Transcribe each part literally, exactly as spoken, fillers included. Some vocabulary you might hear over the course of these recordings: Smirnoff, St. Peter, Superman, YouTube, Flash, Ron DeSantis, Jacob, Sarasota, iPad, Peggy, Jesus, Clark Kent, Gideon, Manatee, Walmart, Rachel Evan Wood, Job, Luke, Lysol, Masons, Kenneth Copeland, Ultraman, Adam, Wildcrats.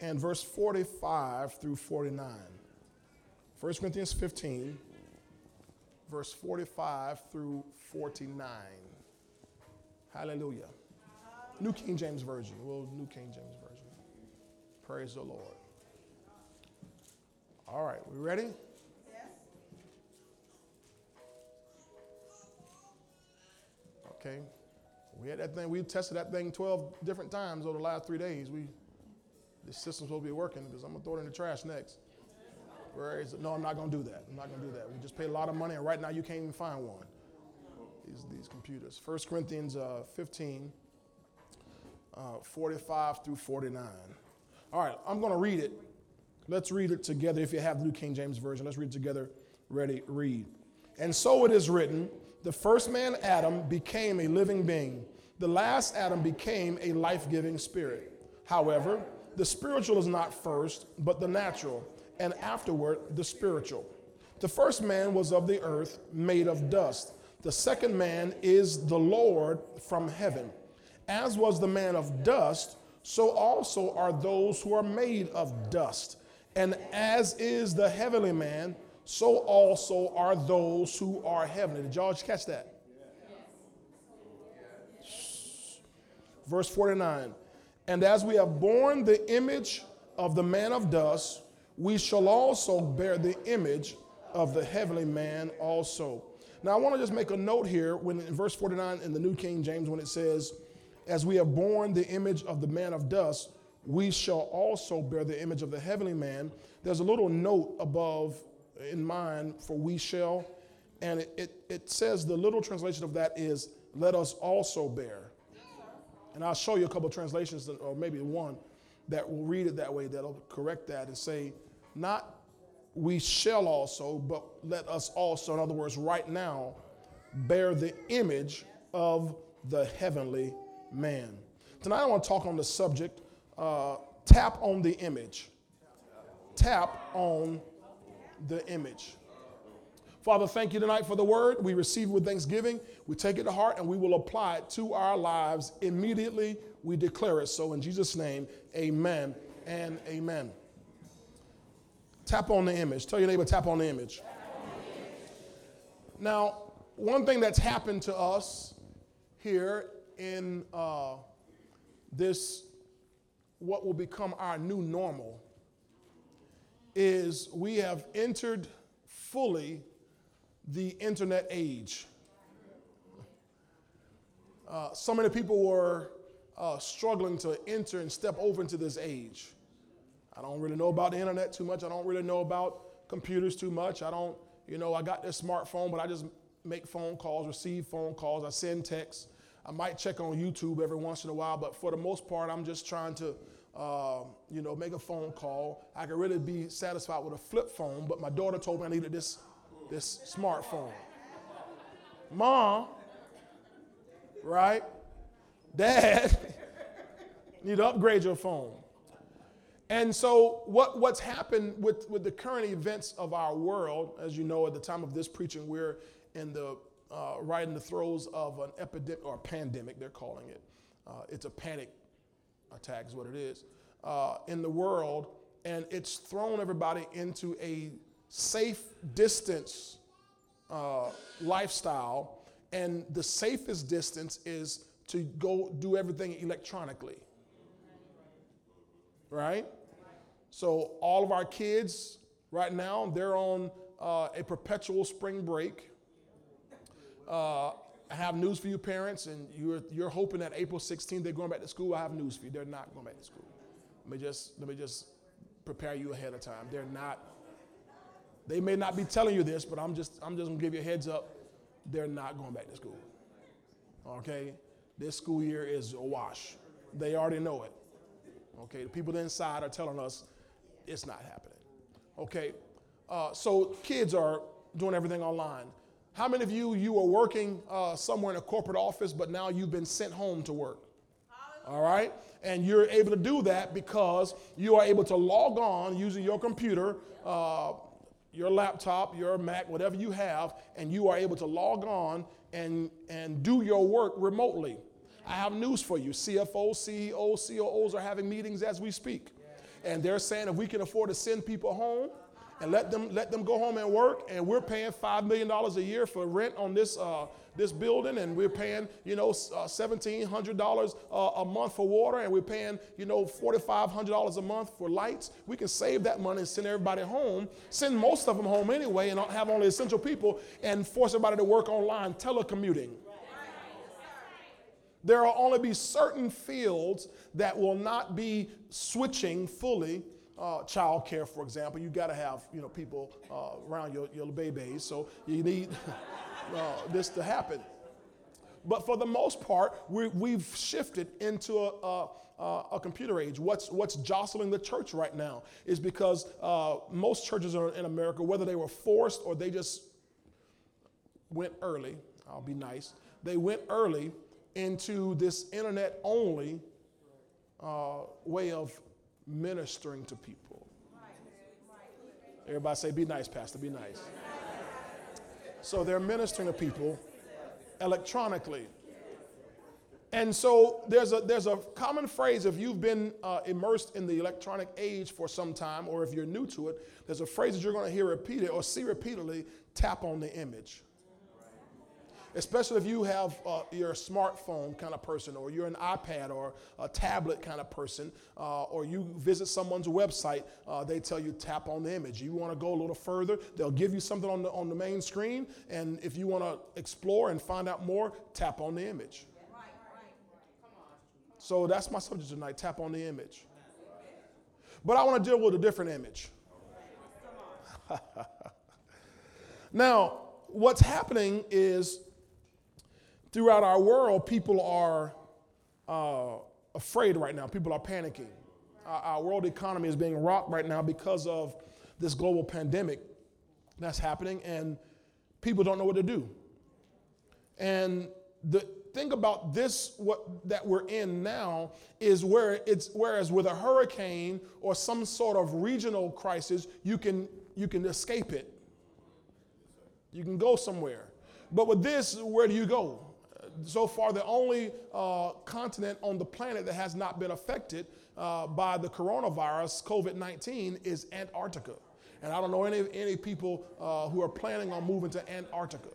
and verse forty-five through forty-nine. First Corinthians fifteen, verse forty-five through forty-nine. Hallelujah. New King James Version. Well, New King James Version. Praise the Lord. All right, we ready? Yes. Okay. We had that thing, we tested that thing twelve different times over the last three days. We, the system's will be working because I'm going to throw it in the trash next. Where is it? No, I'm not going to do that. I'm not going to do that. We just paid a lot of money, and right now you can't even find one. These, these computers. First Corinthians uh, fifteen, uh, forty-five through forty-nine. All right, I'm going to read it. Let's read it together. If you have the New King James Version, let's read it together. Ready, read. And so it is written, the first man, Adam, became a living being. The last Adam became a life-giving spirit. However, the spiritual is not first, but the natural, and afterward, the spiritual. The first man was of the earth, made of dust. The second man is the Lord from heaven. As was the man of dust, so also are those who are made of dust. And as is the heavenly man, so also are those who are heavenly. Did y'all catch that? Yes. Verse forty-nine. And as we have borne the image of the man of dust, we shall also bear the image of the heavenly man also. Now I want to just make a note here when in verse forty-nine in the New King James when it says, as we have borne the image of the man of dust, we shall also bear the image of the heavenly man. There's a little note above in mine for we shall, and it, it, it says the little translation of that is, let us also bear. And I'll show you a couple of translations, that, or maybe one, that will read it that way, that'll correct that and say, not we shall also, but let us also, in other words, right now, bear the image of the heavenly man. Tonight I want to talk on the subject, uh, tap on the image. Tap on the image. Father, thank you tonight for the word. We receive it with thanksgiving. We take it to heart and we will apply it to our lives immediately. We declare it so in Jesus' name, amen and amen. Tap on the image. Tell your neighbor, tap on the image. Tap on the image. Now, one thing that's happened to us here in uh, this, what will become our new normal, is we have entered fully the internet age. Uh, so many people were uh, struggling to enter and step over into this age. I don't really know about the internet too much. I don't really know about computers too much. I don't, you know, I got this smartphone, but I just make phone calls, receive phone calls, I send texts. I might check on YouTube every once in a while, but for the most part, I'm just trying to Uh, you know, make a phone call. I could really be satisfied with a flip phone, but my daughter told me I needed this, this smartphone. Mom, right? Dad, need to upgrade your phone. And so what, what's happened with, with the current events of our world, as you know, at the time of this preaching, we're in the, uh, right in the throes of an epidemic or pandemic, they're calling it. Uh, it's a panic attack is what it is, uh, in the world, and it's thrown everybody into a safe distance uh, lifestyle, and the safest distance is to go do everything electronically, right? So all of our kids right now, they're on uh, a perpetual spring break. Uh, I have news for you parents, and you're you're hoping that April sixteenth they're going back to school. I have news for you. They're not going back to school. Let me just let me just prepare you ahead of time. They're not. They may not be telling you this, but I'm just I'm just gonna give you a heads up. They're not going back to school. Okay? This school year is awash. They already know it. Okay, the people inside are telling us it's not happening. Okay. Uh, so kids are doing everything online. How many of you, you are working uh, somewhere in a corporate office, but now you've been sent home to work? All right? And you're able to do that because you are able to log on using your computer, uh, your laptop, your Mac, whatever you have, and you are able to log on and, and do your work remotely. I have news for you. C F Os, C E Os, C O Os are having meetings as we speak. and they're saying if we can afford to send people home and let them let them go home and work, and we're paying five million dollars a year for rent on this uh, this building, and we're paying you know uh, seventeen hundred dollars uh, a month for water, and we're paying you know forty five hundred dollars a month for lights. We can save that money and send everybody home, send most of them home anyway, and have only essential people, and force everybody to work online, telecommuting. There will only be certain fields that will not be switching fully. Uh, child care, for example, you got to have you know people uh, around your, your babies, so you need uh, this to happen. But for the most part, we, we've shifted into a, a, a computer age. What's what's jostling the church right now is because uh, most churches are in America, whether they were forced or they just went early. I'll be nice. They went early into this internet-only uh, way of ministering to people. Everybody say, be nice, Pastor, be nice. So they're ministering to people electronically. And so there's a there's a common phrase, if you've been uh, immersed in the electronic age for some time, or if you're new to it, there's a phrase that you're going to hear repeated or see repeatedly: tap on the image. Especially if you have uh, you're a smartphone kind of person, or you're an iPad or a tablet kind of person, uh, or you visit someone's website, uh, they tell you tap on the image. You want to go a little further, they'll give you something on the on the main screen, and if you want to explore and find out more, tap on the image. Right, right, right. Come on. So that's my subject tonight: tap on the image. But I want to deal with a different image. Now, what's happening is, throughout our world, people are uh, afraid right now. People are panicking. Our, our world economy is being rocked right now because of this global pandemic that's happening, and people don't know what to do. And the thing about this, what that we're in now, is where it's whereas with a hurricane or some sort of regional crisis, you can you can escape it. You can go somewhere. But with this, where do you go? So far, the only uh, continent on the planet that has not been affected uh, by the coronavirus, covid nineteen, is Antarctica. And I don't know any any people uh, who are planning on moving to Antarctica.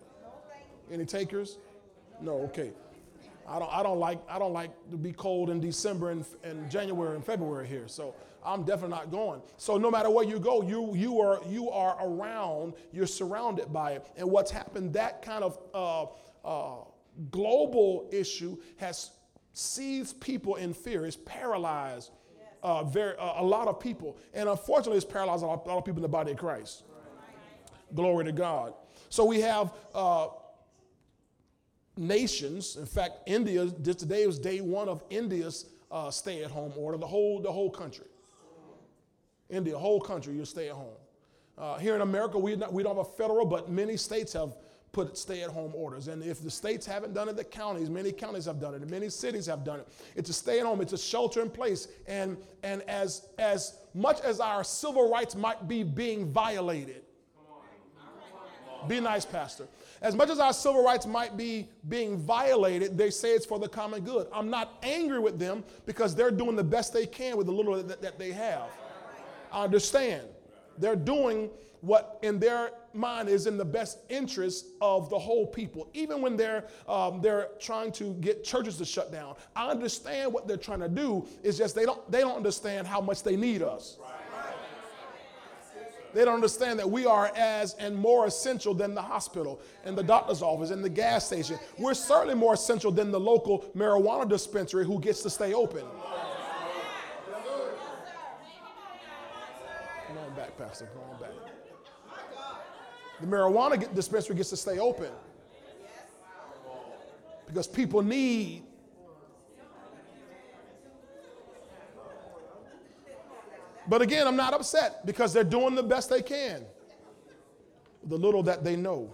Any takers? No. Okay. I don't. I don't like. I don't like to be cold in December and, and January and February here. So I'm definitely not going. So no matter where you go, you you are you are around. You're surrounded by it. And what's happened? That kind of uh, uh, global issue has seized people in fear. It's paralyzed uh, very uh, a lot of people, and unfortunately, it's paralyzed a lot, a lot of people in the body of Christ. Right. Glory to God. So we have. Uh, Nations, in fact, India. This today was day one of India's uh, stay-at-home order. The whole, the whole country, India, whole country, you stay at home. Uh, here in America, we not, we don't have a federal, but many states have put stay-at-home orders. And if the states haven't done it, the counties, many counties have done it, and many cities have done it. It's a stay-at-home. It's a shelter-in-place. And and as as much as our civil rights might be being violated, be nice, Pastor. As much as our civil rights might be being violated, they say it's for the common good. I'm not angry with them because they're doing the best they can with the little that, that they have. I understand. They're doing what in their mind is in the best interest of the whole people. Even when they're um, they're trying to get churches to shut down, I understand what they're trying to do. It's just they don't they don't understand how much they need us. Right. They don't understand that we are as and more essential than the hospital and the doctor's office and the gas station. We're certainly more essential than the local marijuana dispensary who gets to stay open. Come on back, Pastor. Come on back. The marijuana dispensary gets to stay open because people need. But again, I'm not upset because they're doing the best they can, the little that they know.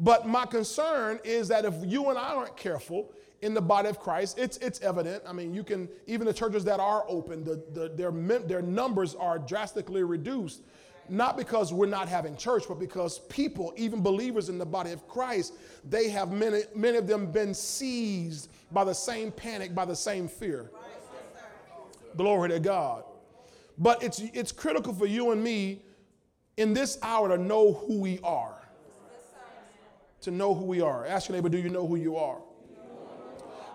But my concern is that if you and I aren't careful in the body of Christ, it's it's evident. I mean, you can, even the churches that are open, the, the, their, their numbers are drastically reduced, not because we're not having church, but because people, even believers in the body of Christ, they have many, many of them been seized by the same panic, by the same fear. Glory to God. But it's it's critical for you and me in this hour to know who we are. To know who we are. Ask your neighbor, do you know who you are?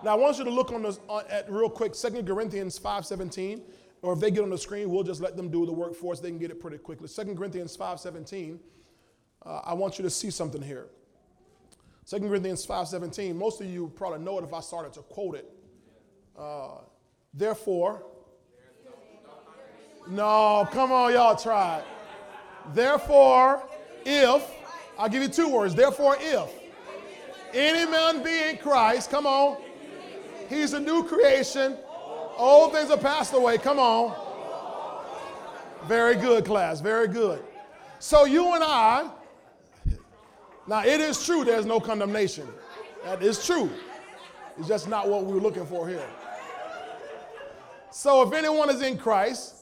Now, I want you to look on this uh, at real quick, Second Corinthians five seventeen, or if they get on the screen, we'll just let them do the work for us. They can get it pretty quickly. Second Corinthians five seventeen, uh, I want you to see something here. Second Corinthians five seventeen, most of you probably know it if I started to quote it. Uh, Therefore, no, come on, y'all try it. Therefore, if, I'll give you two words. Therefore, if any man be in Christ, come on. He's a new creation. Old things are passed away. Come on. Very good, class. Very good. So you and I, now it is true there's no condemnation. That is true. It's just not what we're looking for here. So if anyone is in Christ,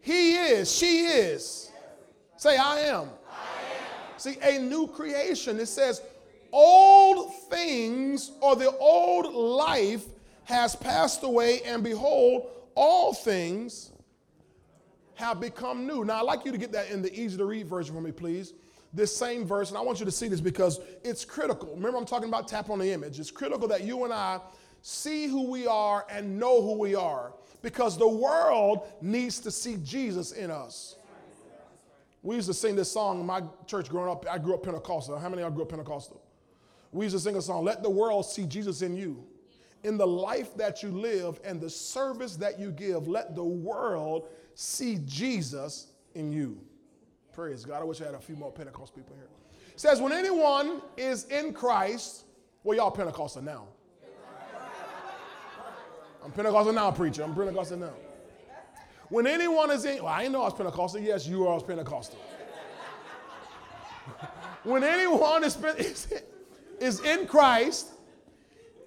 he is, she is. Say, I am. See, a new creation. It says, old things or the old life has passed away, and behold, all things have become new. Now, I'd like you to get that in the easy-to-read version for me, please. This same verse, and I want you to see this because it's critical. Remember, I'm talking about tap on the image. It's critical that you and I see who we are and know who we are because the world needs to see Jesus in us. We used to sing this song in my church growing up. I grew up Pentecostal. How many of y'all grew up Pentecostal? We used to sing a song, let the world see Jesus in you. In the life that you live and the service that you give, let the world see Jesus in you. Praise God. I wish I had a few more Pentecostal people here. It says, when anyone is in Christ, well, y'all Pentecostal now. I'm Pentecostal now, preacher. I'm Pentecostal now. When anyone is in, well, I didn't know I was Pentecostal. Yes, you are Pentecostal. When anyone is, is, is in Christ,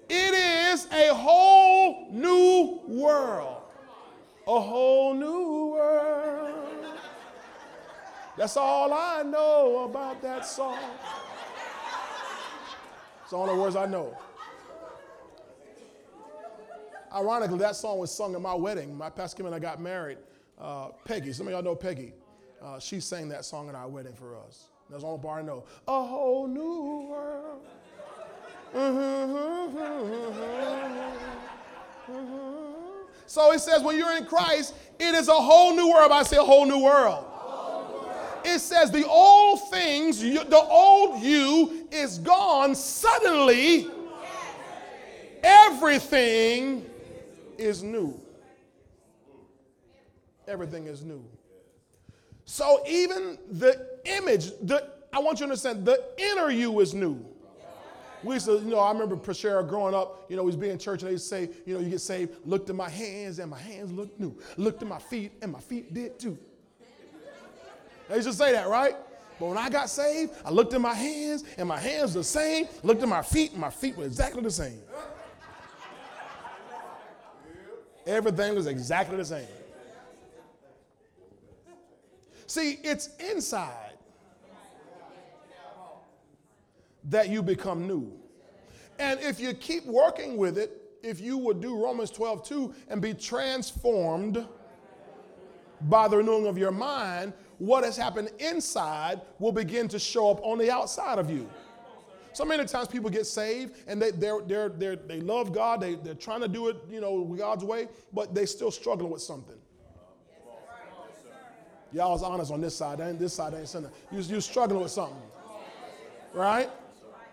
it is a whole new world. A whole new world. That's all I know about that song. It's all the words I know. Ironically, that song was sung at my wedding. My pastor came and I got married. Uh, Peggy, some of y'all know Peggy. Uh, she sang that song at our wedding for us. That's all bar I know. A whole new world. Mm-hmm, mm-hmm, mm-hmm. So it says, when you're in Christ, it is a whole new world. I say a whole new world. Whole new world. It says the old things, the old you is gone suddenly. Everything is new. Everything is new. So even the image, the I want you to understand, the inner you is new. We used to, you know, I remember Prashera growing up, you know, we'd be in church and they would say, you know, you get saved, looked at my hands and my hands looked new. Looked at my feet and my feet did too. They used to say that, right? But when I got saved, I looked at my hands and my hands the same, looked at my feet and my feet were exactly the same. Everything is exactly the same. See, it's inside that you become new. And if you keep working with it, if you would do Romans twelve two and be transformed by the renewing of your mind, what has happened inside will begin to show up on the outside of you. So many times people get saved and they they're, they're, they're, they love God. They, they're trying to do it, you know, God's way, but they still struggling with something. Y'all is honest on this side. Ain't, this side ain't sinner. You, you're struggling with something, right?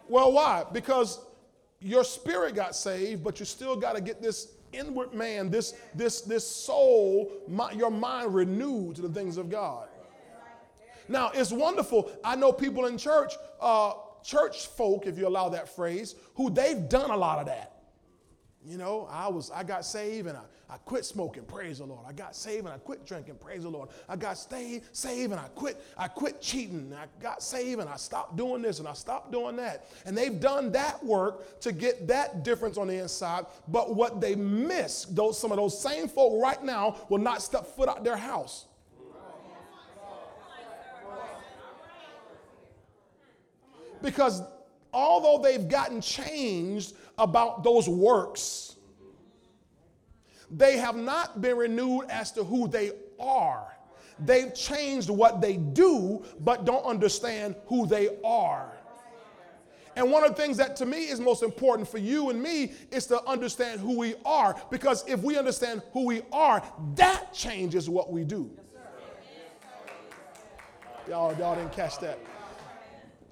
Well, why? Because your spirit got saved, but you still got to get this inward man, this, this, this soul, my, your mind renewed to the things of God. Now, it's wonderful. I know people in church, uh, church folk, if you allow that phrase, who they've done a lot of that. You know, I was, I got saved and I, I quit smoking, praise the Lord. I got saved and I quit drinking, praise the Lord. I got saved, saved and I quit, I quit cheating. I got saved and I stopped doing this and I stopped doing that. And they've done that work to get that difference on the inside. But what they miss, those some of those same folk right now will not step foot out their house. Because although they've gotten changed about those works, They have not been renewed as to who they are. They've changed what they do, but don't understand who they are. And one of the things that to me is most important for you and me is to understand who we are. Because if we understand who we are, that changes what we do. Y'all, y'all didn't catch that.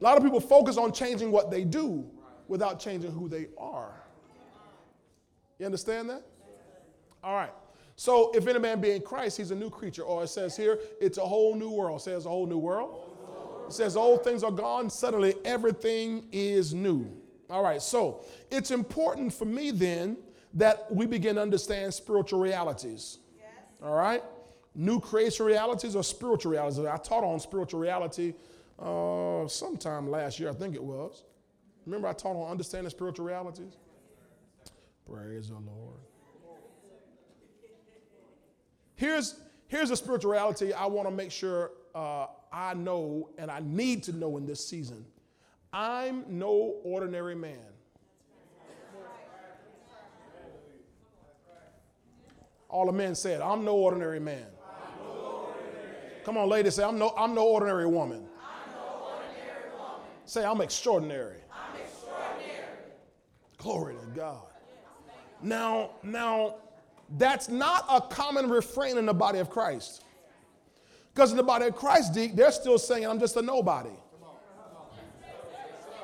A lot of people focus on changing what they do without changing who they are. You understand that? All right. So if any man be in Christ, he's a new creature. Or it says here, it's a whole new world. It says a whole new world. It says old things are gone. Suddenly everything is new. All right. So it's important for me then that we begin to understand spiritual realities. Yes. All right. New creation realities or spiritual realities. I taught on spiritual reality uh, sometime last year. I think it was. Remember I taught on understanding spiritual realities? Praise the Lord. Here's, here's a spiritual reality I want to make sure uh, I know and I need to know in this season. I'm no ordinary man. All the men said, I'm no ordinary man. I'm no ordinary man. Come on, ladies, say, I'm no, I'm no ordinary woman. I'm no ordinary woman. Say, I'm extraordinary. I'm extraordinary. Glory to God. Now, now, that's not a common refrain in the body of Christ. Because in the body of Christ, they're still saying, I'm just a nobody.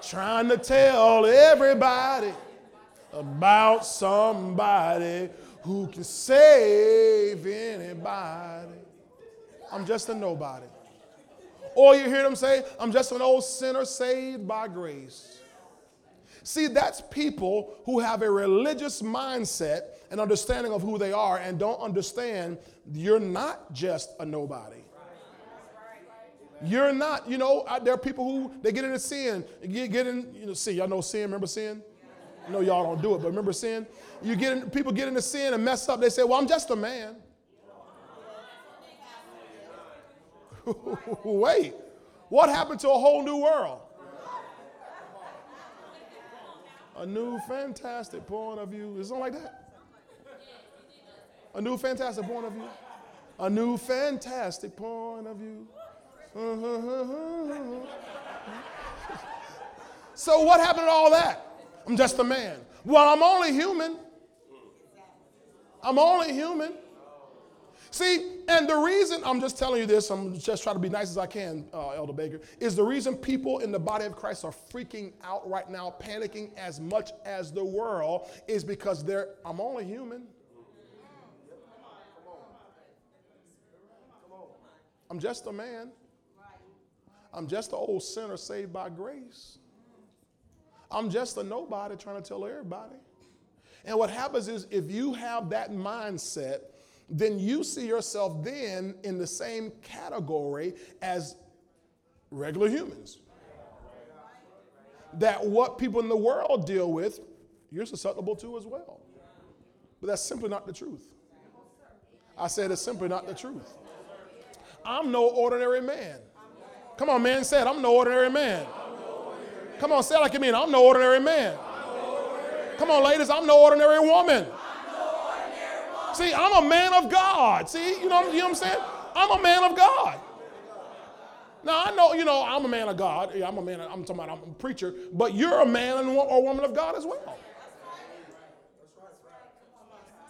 Trying to tell everybody about somebody who can save anybody. I'm just a nobody. Or you hear them say, I'm just an old sinner saved by grace. See, that's people who have a religious mindset and understanding of who they are and don't understand you're not just a nobody. You're not, you know, there are people who, they get into sin. You get in, you know, see, y'all know sin, remember sin? I know y'all don't do it, but remember sin? You get in, people get into sin and mess up. They say, well, I'm just a man. Wait, what happened to a whole new world? A new fantastic point of view. Is it something like that? A new fantastic point of view. A new fantastic point of view. So what happened to all that? I'm just a man. Well, I'm only human. I'm only human. See, and the reason, I'm just telling you this, I'm just trying to be nice as I can, uh, Elder Baker, is the reason people in the body of Christ are freaking out right now, panicking as much as the world, is because they're, I'm only human. I'm just a man. I'm just an old sinner saved by grace. I'm just a nobody trying to tell everybody. And what happens is if you have that mindset, then you see yourself then in the same category as regular humans. That what people in the world deal with, you're susceptible to as well. But that's simply not the truth. I said it's simply not the truth. I'm no ordinary man. Come on, man, say it. I'm no ordinary man. Come on, say it like you mean. I'm no ordinary man. Come on, ladies, I'm no ordinary woman. See, I'm a man of God. See, you know, you know what I'm saying? I'm a man of God. Now, I know, you know, I'm a man of God. Yeah, I'm a man, of, I'm talking about I'm a preacher, but you're a man or woman of God as well.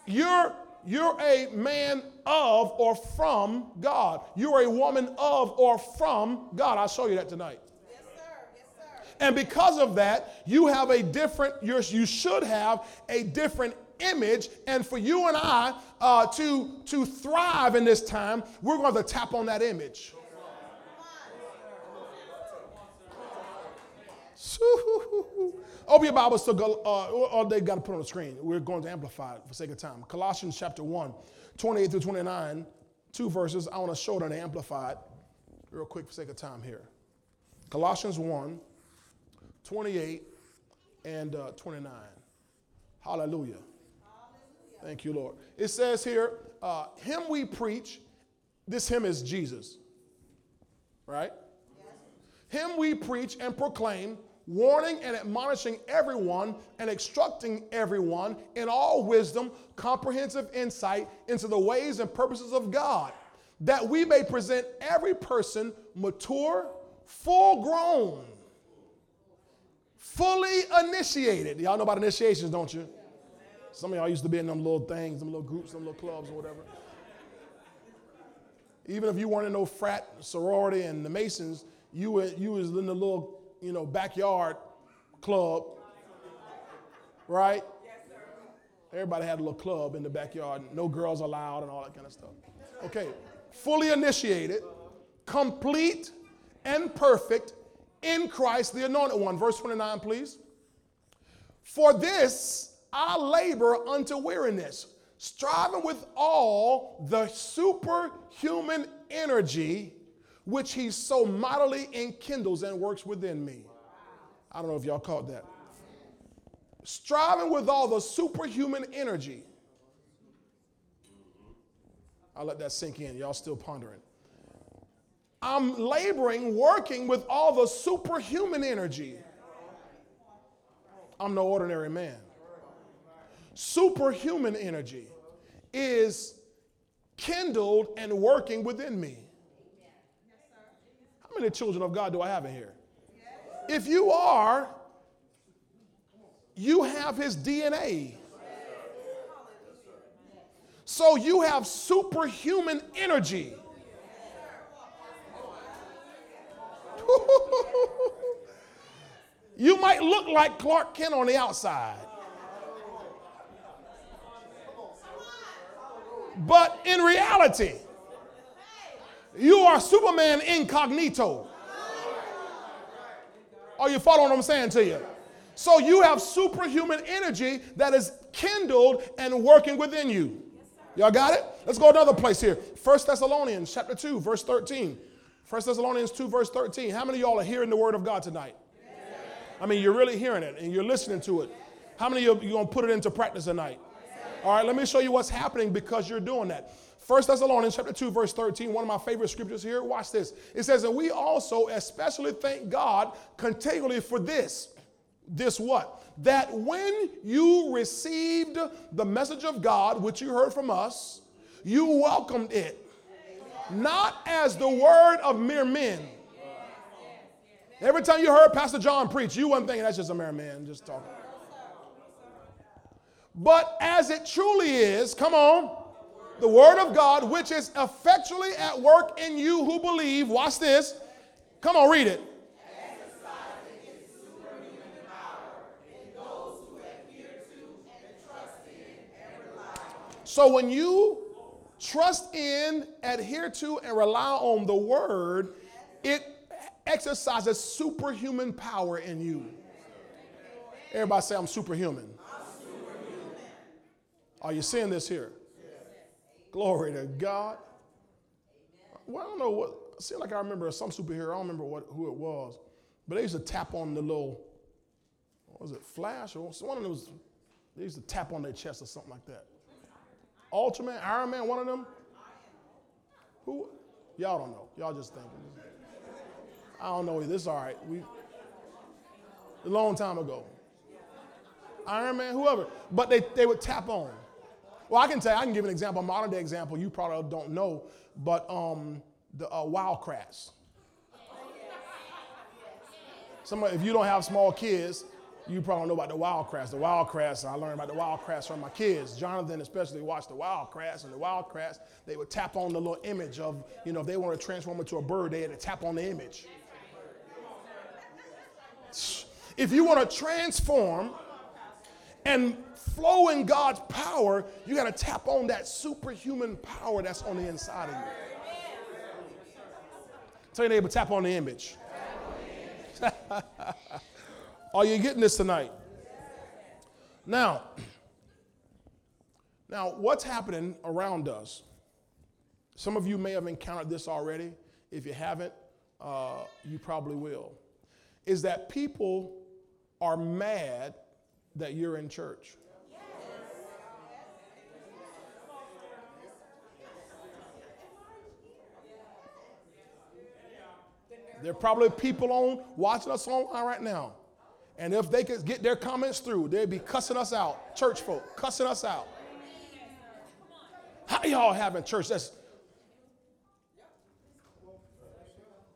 You're, you're a man of or from God. You're a woman of or from God. I'll show you that tonight. And because of that, you have a different, you're, you should have a different image, and for you and I uh, to, to thrive in this time, we're going to have to tap on that image. Open your Bibles to, go, uh, or they got to put on the screen. We're going to amplify it for sake of time. Colossians chapter one, twenty-eight through twenty-nine, two verses. I want to show it on Amplified real quick for sake of time here. Colossians one, twenty-eight and uh, twenty-nine. Hallelujah. Thank you, Lord. It says here, uh, him we preach, this him is Jesus, right? Yes. Him we preach and proclaim, warning and admonishing everyone and instructing everyone in all wisdom, comprehensive insight into the ways and purposes of God, that we may present every person mature, full-grown, fully initiated. Y'all know about initiations, don't you? Some of y'all used to be in them little things, them little groups, them little clubs or whatever. Even if you weren't in no frat, sorority, and the Masons, you were you was in the little, you know, backyard club, right? Yes, sir. Everybody had a little club in the backyard. No girls allowed and all that kind of stuff. Okay, fully initiated, complete and perfect in Christ, the Anointed One. Verse twenty-nine, please. For this I labor unto weariness, striving with all the superhuman energy which he so mightily enkindles and works within me. I don't know if y'all caught that. Striving with all the superhuman energy. I'll let that sink in. Y'all still pondering. I'm laboring, working with all the superhuman energy. I'm no ordinary man. Superhuman energy is kindled and working within me. How many children of God do I have in here? If you are, you have his D N A. So you have superhuman energy. You might look like Clark Kent on the outside, but in reality, you are Superman incognito. Are you following what I'm saying to you? So you have superhuman energy that is kindled and working within you. Y'all got it? Let's go another place here. First Thessalonians chapter two, verse thirteen. First Thessalonians two, verse thirteen. How many of y'all are hearing the word of God tonight? I mean, you're really hearing it and you're listening to it. How many of you are going to put it into practice tonight? All right, let me show you what's happening because you're doing that. First Thessalonians chapter two, verse thirteen, one of my favorite scriptures here. Watch this. It says, and we also especially thank God continually for this. This what? That when you received the message of God, which you heard from us, you welcomed it. Not as the word of mere men. Every time you heard Pastor John preach, you weren't thinking, that's just a mere man, just talking. But as it truly is, come on, the word of God, which is effectually at work in you who believe. Watch this. Come on, read it. So when you trust in, adhere to, and rely on the word, it exercises superhuman power in you. Everybody say, I'm superhuman. Are you seeing this here? Yes. Glory to God. Well, I don't know what, it seemed like I remember some superhero, I don't remember what, who it was, but they used to tap on the little, what was it, Flash? Or one of those, they used to tap on their chest or something like that. Ultraman, Iron Man, one of them? Who? Y'all don't know. Y'all just thinking. I don't know either. This is all right. We, a long time ago. Iron Man, whoever. But they, they would tap on. Well, I can tell you, I can give an example, a modern day example. You probably don't know, but um, the uh, Wildcrats. Somebody, if you don't have small kids, you probably don't know about the Wildcrats. The Wildcrats, I learned about the Wildcrats from my kids. Jonathan especially watched the Wildcrats, and the Wildcrats, they would tap on the little image of, you know, if they wanted to transform into a bird, they had to tap on the image. If you want to transform and flow in God's power, you got to tap on that superhuman power that's on the inside of you. Tell your neighbor, tap on the image. Are you getting this tonight? Now, now, what's happening around us? Some of you may have encountered this already. If you haven't, uh, you probably will. Is that people are mad that you're in church. Yes. There are probably people on watching us online right now And if they could get their comments through, they'd be cussing us out. Church folk, cussing us out. How y'all having church? That's,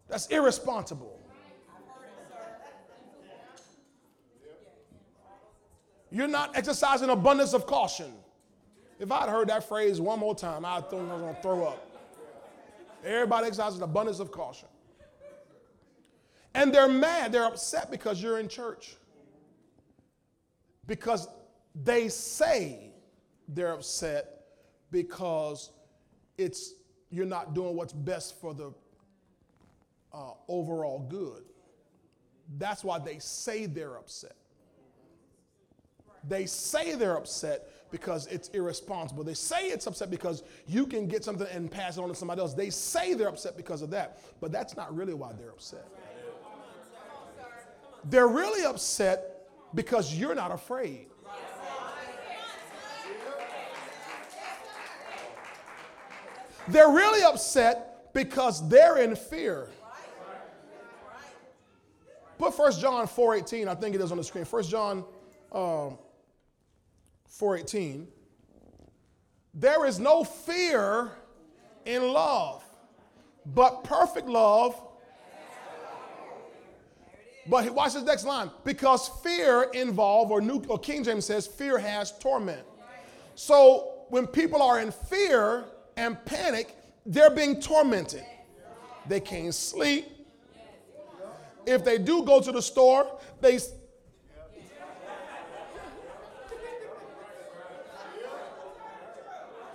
that's irresponsible. You're not exercising abundance of caution. If I'd heard that phrase one more time, I thought I was going to throw up. Everybody exercises abundance of caution. And they're mad. They're upset because you're in church. Because they say they're upset because it's you're not doing what's best for the uh, overall good. That's why they say they're upset. They say they're upset because it's irresponsible. They say it's upset because you can get something and pass it on to somebody else. They say they're upset because of that, but that's not really why they're upset. They're really upset because you're not afraid. They're really upset because they're in fear. Put First John four eighteen, I think it is on the screen. First John um, four eighteen. There is no fear in love, but perfect love. But watch this next line. Because fear involves, or, New, or King James says, fear has torment. So when people are in fear and panic, they're being tormented. They can't sleep. If they do go to the store, they...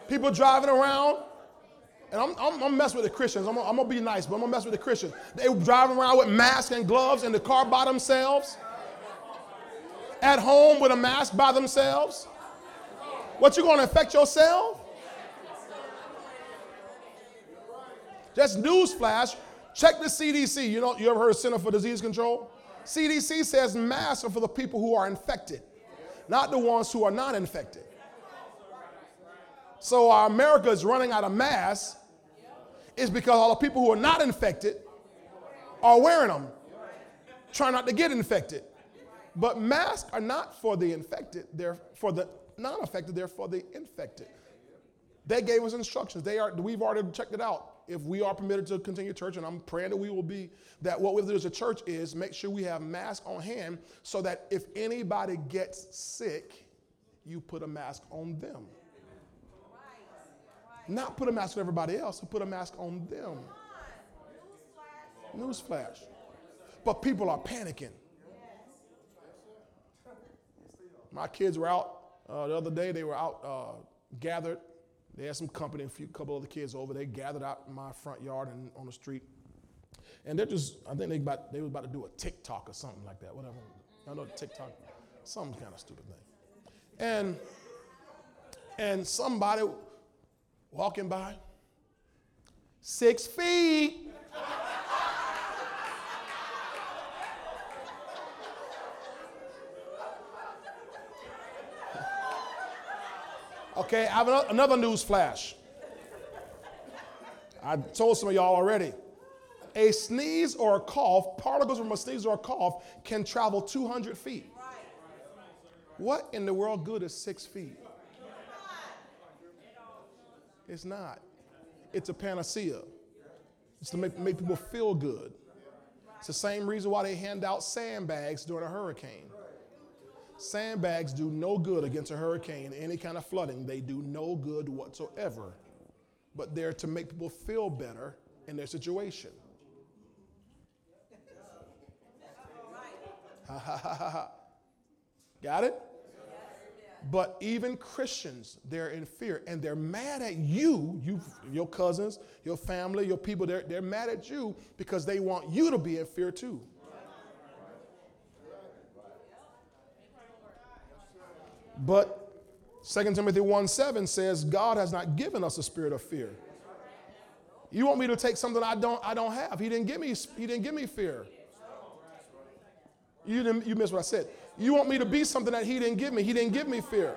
People driving around, and I'm, I'm, I'm messing with the Christians. I'm, I'm going to be nice, but I'm going to mess with the Christians. They driving around with masks and gloves in the car by themselves. At home with a mask by themselves. What, you going to infect yourself? Just newsflash, check the C D C. You know, you ever heard of Center for Disease Control? C D C says masks are for the people who are infected, not the ones who are not infected. So our America is running out of masks is because all the people who are not infected are wearing them, trying not to get infected. But masks are not for the infected. They're for the non-infected. They're for the infected. They gave us instructions. They are. We've already checked it out. If we are permitted to continue church, and I'm praying that we will be, that what we do as a church is make sure we have masks on hand so that if anybody gets sick, you put a mask on them. Not put a mask on everybody else, but put a mask on them. Newsflash. But people are panicking. My kids were out uh, the other day. They were out uh, gathered. They had some company, a few couple other kids over. They gathered out in my front yard and on the street. And they're just, I think they about they was about to do a TikTok or something like that. Whatever. I know TikTok, some kind of stupid thing. And and somebody walking by, six feet. Okay, I have another news flash. I told some of y'all already. A sneeze or a cough, particles from a sneeze or a cough can travel two hundred feet. What in the world good is six feet? It's not. It's a panacea. It's to make, make people feel good. It's the same reason why they hand out sandbags during a hurricane. Sandbags do no good against a hurricane, any kind of flooding. They do no good whatsoever. But they're to make people feel better in their situation. Ha ha ha ha ha. Got it? But even Christians, they're in fear, and they're mad at you, you your cousins, your family, your people. They're, they're mad at you because they want you to be in fear too. But Second Timothy one seven says, God has not given us a spirit of fear. You want me to take something I don't, I don't have. He didn't give me, he didn't give me fear. You, didn't, you missed what I said. You want me to be something that he didn't give me. He didn't give me fear.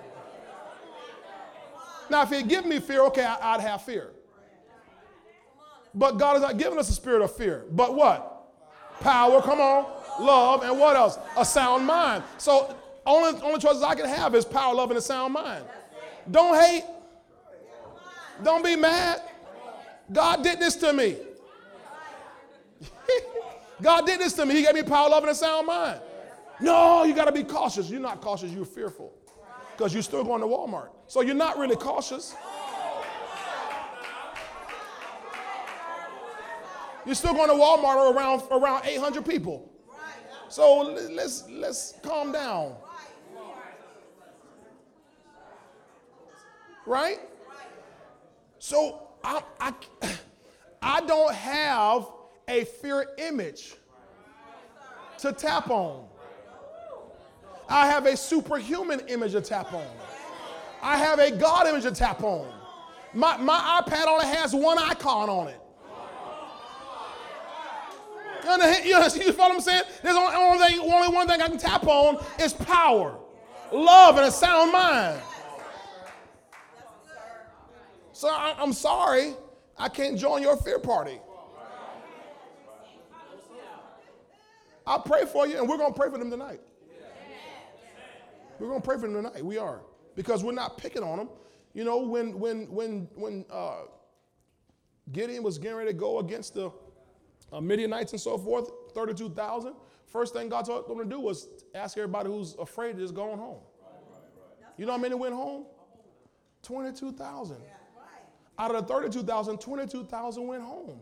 Now, if he'd give me fear, okay, I, I'd have fear. But God has not given us a spirit of fear. But what? Power, come on. love, and what else? A sound mind. So only only choices I can have is power, love, and a sound mind. Don't hate. Don't be mad. God did this to me. God did this to me. He gave me power, love, and a sound mind. No, you got to be cautious. You're not cautious. You're fearful because you're still going to Walmart. So you're not really cautious. You're still going to Walmart or around around eight hundred people. So let's let's calm down. Right? So I, I, I don't have a fear image to tap on. I have a superhuman image to tap on. I have a God image to tap on. My, my iPad only has one icon on it. You understand what I'm saying? There's only, only, thing, only one thing I can tap on is power, love, and a sound mind. So I, I'm sorry, I can't join your fear party. I pray for you, and we're going to pray for them tonight. We're going to pray for them tonight. We are, because we're not picking on them. You know, when when when when uh, Gideon was getting ready to go against the Uh, Midianites and so forth, thirty-two thousand. First thing God told them to do was ask everybody who's afraid to just go on home. Right, right, right. You know how many went home? twenty-two thousand. Yeah, right. Out of the thirty-two thousand, twenty-two thousand went home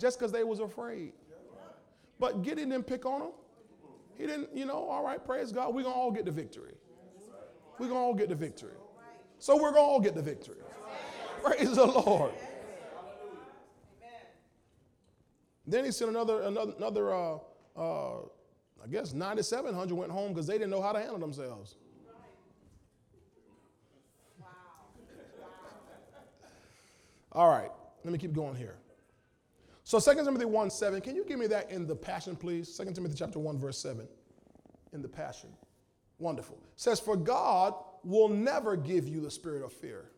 just because they was afraid. But Gideon didn't pick on them. He didn't, you know, all right, praise God. We're going to all get the victory. We're going to all get the victory. So we're going to all get the victory. Praise the Lord. Then he sent another, another, another uh, uh, I guess ninety-seven hundred went home because they didn't know how to handle themselves. Right. Wow. All right, let me keep going here. So Second Timothy one seven, can you give me that in the Passion, please? Second Timothy chapter one, verse seven, in the Passion. Wonderful. It says, for God will never give you the spirit of fear.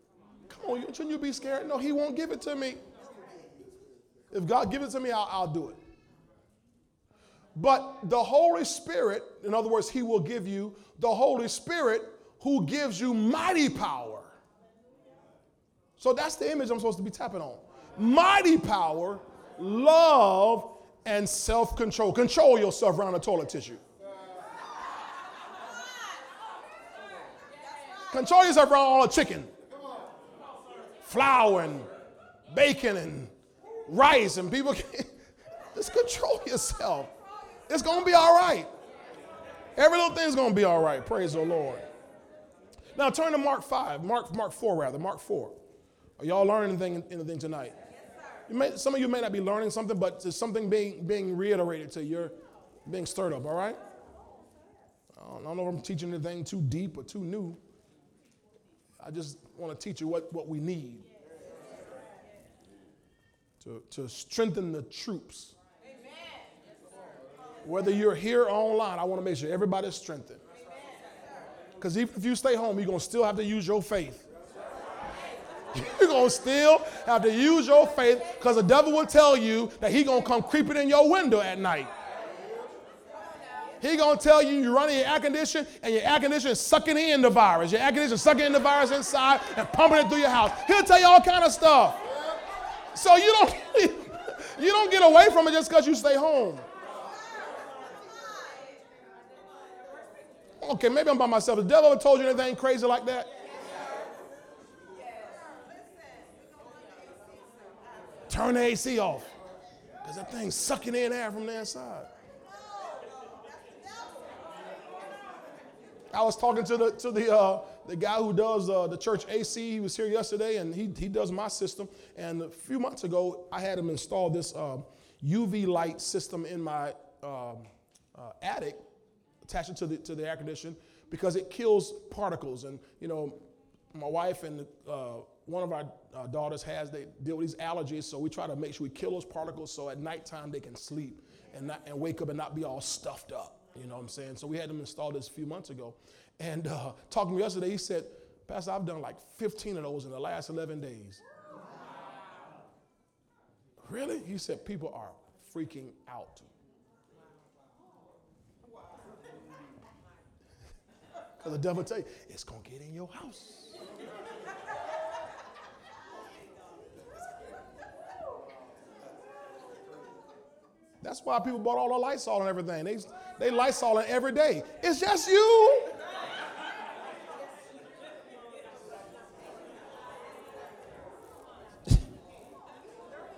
Come on, shouldn't you be scared? No, he won't give it to me. If God gives it to me, I'll, I'll do it. But the Holy Spirit, in other words, he will give you the Holy Spirit who gives you mighty power. So that's the image I'm supposed to be tapping on. Mighty power, love, and self-control. Control yourself around the toilet tissue. Control yourself around all the chicken, flour, and bacon, and rice, and people can't. Just control yourself. It's going to be all right. Every little thing's going to be all right. Praise the Lord. Now turn to Mark five. Mark, Mark four, rather. Mark four. Are y'all learning anything, anything tonight? You may, some of you may not be learning something, but there's something being, being reiterated to you. You're being stirred up, all right? I don't, I don't know if I'm teaching anything too deep or too new. I just want to teach you what, what we need. To, to strengthen the troops. Amen. Whether you're here or online, I want to make sure everybody's strengthened. Because even if you stay home, you're going to still have to use your faith. You're going to still have to use your faith, because the devil will tell you that he's going to come creeping in your window at night. He's going to tell you you're running your air conditioner, and your air conditioner is sucking in the virus. Your air conditioner is sucking in the virus inside and pumping it through your house. He'll tell you all kind of stuff. So you don't, you don't get away from it just because you stay home. Okay, maybe I'm by myself. The devil ever told you anything crazy like that? Turn the A C off, because that thing's sucking in air from the inside. I was talking to the to the uh, the guy who does uh, the church A C. He was here yesterday, and he he does my system. And a few months ago, I had him install this uh, U V light system in my uh, uh, attic, attached it to the to the air conditioner, because it kills particles. And you know, my wife and uh, one of our uh, daughters has they deal with these allergies, so we try to make sure we kill those particles so at nighttime they can sleep and not, and wake up and not be all stuffed up. You know what I'm saying? So we had them install this a few months ago. And uh, talking to me yesterday, he said, Pastor, I've done like fifteen of those in the last eleven days. Wow. Really? He said, people are freaking out. Because the devil tell you, it's going to get in your house. That's why people bought all the Lysol and everything. They, they Lysol it every day. It's just you.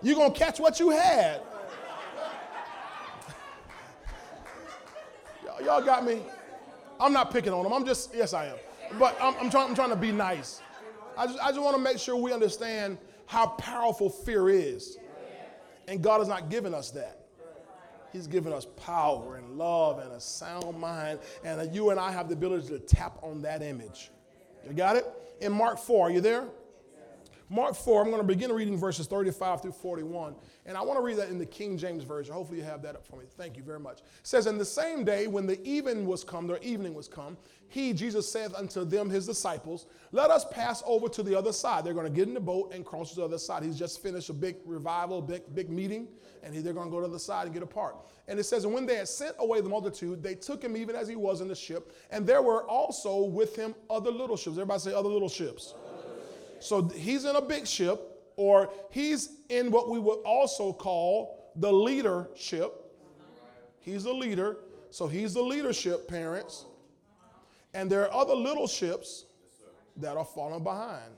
You're going to catch what you had. Y'all, y'all got me. I'm not picking on them. I'm just, yes, I am. But I'm, I'm, trying, I'm trying to be nice. I just, I just want to make sure we understand how powerful fear is. And God has not given us that. He's given us power and love and a sound mind. And you and I have the ability to tap on that image. You got it? In Mark four, are you there? Mark four, I'm going to begin reading verses thirty-five through forty-one. And I want to read that in the King James Version. Hopefully you have that up for me. Thank you very much. It says, "And the same day when the even was come, their evening was come, he, Jesus, saith unto them, his disciples, let us pass over to the other side." They're going to get in the boat and cross to the other side. He's just finished a big revival, big, big meeting, and they're going to go to the other side and get apart. And it says, "And when they had sent away the multitude, they took him even as he was in the ship. And there were also with him other little ships." Everybody say other little ships. So he's in a big ship, or he's in what we would also call the leadership. He's the leader. So he's the leadership, parents. And there are other little ships that are falling behind.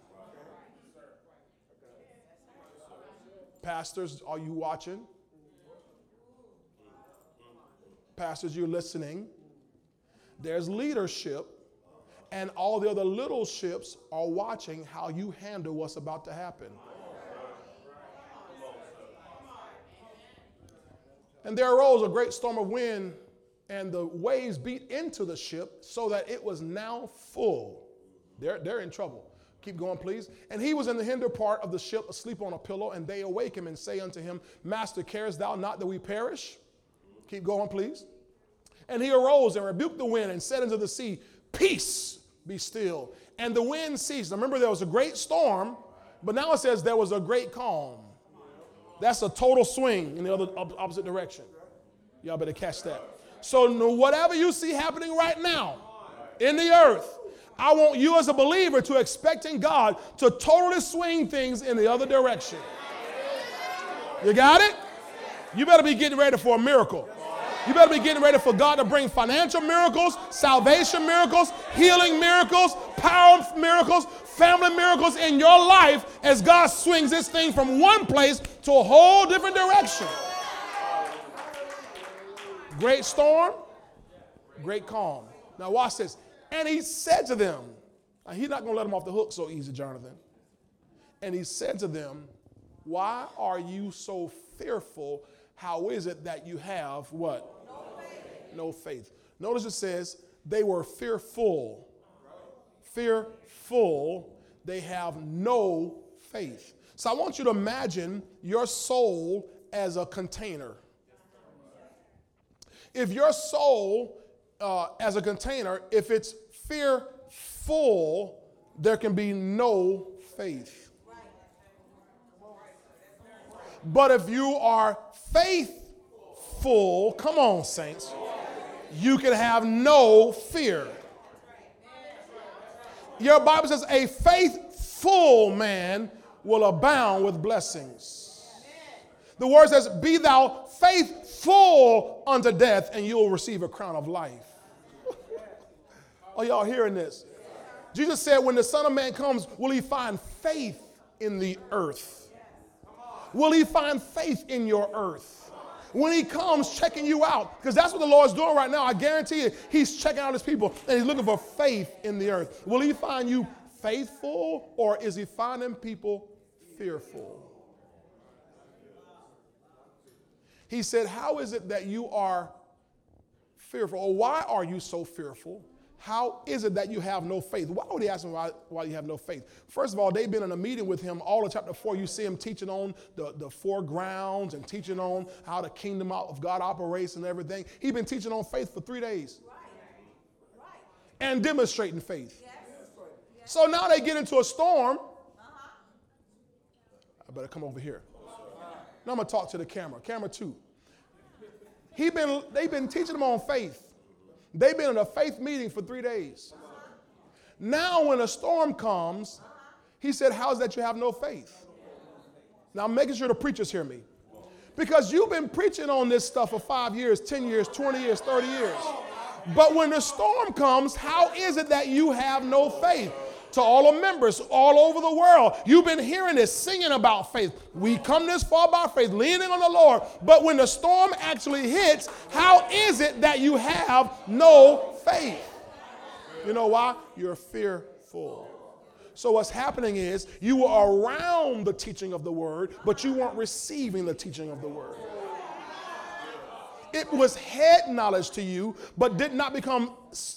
Pastors, are you watching? Pastors, you're listening. There's leadership. And all the other little ships are watching how you handle what's about to happen. "And there arose a great storm of wind, and the waves beat into the ship, so that it was now full." They're, they're in trouble. Keep going, please. "And he was in the hinder part of the ship, asleep on a pillow, and they awake him and say unto him, Master, carest thou not that we perish?" Keep going, please. "And he arose and rebuked the wind and said unto the sea, Peace, be still. And the wind ceased." Now remember, there was a great storm, but now it says there was a great calm. That's a total swing in the other opposite direction. Y'all better catch that. So whatever you see happening right now in the earth, I want you as a believer to expecting God to totally swing things in the other direction. You got it? You better be getting ready for a miracle. You better be getting ready for God to bring financial miracles, salvation miracles, healing miracles, power miracles, family miracles in your life as God swings this thing from one place to a whole different direction. Great storm, great calm. Now watch this. "And he said to them," he's not going to let them off the hook so easy, Jonathan. "And he said to them, Why are you so fearful? How is it that you have what? No faith." Notice it says they were fearful. Fearful. They have no faith. So I want you to imagine your soul as a container. If your soul uh, as a container, if it's fearful, there can be no faith. But if you are faithful, come on, saints, you can have no fear. Your Bible says a faithful man will abound with blessings. The word says, "Be thou faithful unto death, and you'll receive a crown of life." Are y'all hearing this? Jesus said, "When the Son of Man comes, will he find faith in the earth?" Will he find faith in your earth? When he comes checking you out, because that's what the Lord's doing right now. I guarantee you, he's checking out his people, and he's looking for faith in the earth. Will he find you faithful, or is he finding people fearful? He said, "How is it that you are fearful? Or why are you so fearful? How is it that you have no faith?" Why would he ask them why, why you have no faith? First of all, they've been in a meeting with him all of chapter four. You see him teaching on the, the four grounds and teaching on how the kingdom of God operates and everything. He's been teaching on faith for three days. Right. Right. And demonstrating faith. Yes. Yes. So now they get into a storm. Uh-huh. I better come over here. Now I'm going to talk to the camera. Camera two. He been, they've been teaching them on faith. They've been in a faith meeting for three days. Now when a storm comes, he said, how is that you have no faith? Now I'm making sure the preachers hear me. Because you've been preaching on this stuff for five years, ten years, twenty years, thirty years. But when the storm comes, how is it that you have no faith? To all the members all over the world, you've been hearing this, singing about faith. We come this far by faith, leaning on the Lord. But when the storm actually hits, how is it that you have no faith? You know why? You're fearful. So what's happening is you were around the teaching of the word, but you weren't receiving the teaching of the word. It was head knowledge to you, but did not become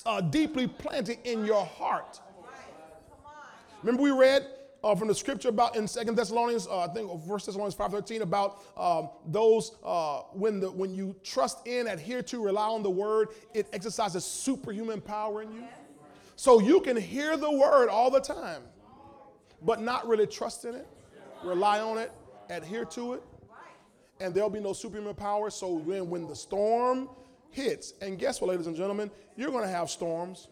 uh, deeply planted in your heart. Remember we read uh, from the scripture about in Second Thessalonians, uh, I think First Thessalonians five thirteen, about um, those uh, when the when you trust in, adhere to, rely on the word, it exercises superhuman power in you. So you can hear the word all the time, but not really trust in it, rely on it, adhere to it, and there'll be no superhuman power. So when, when the storm hits, and guess what, ladies and gentlemen, you're going to have storms.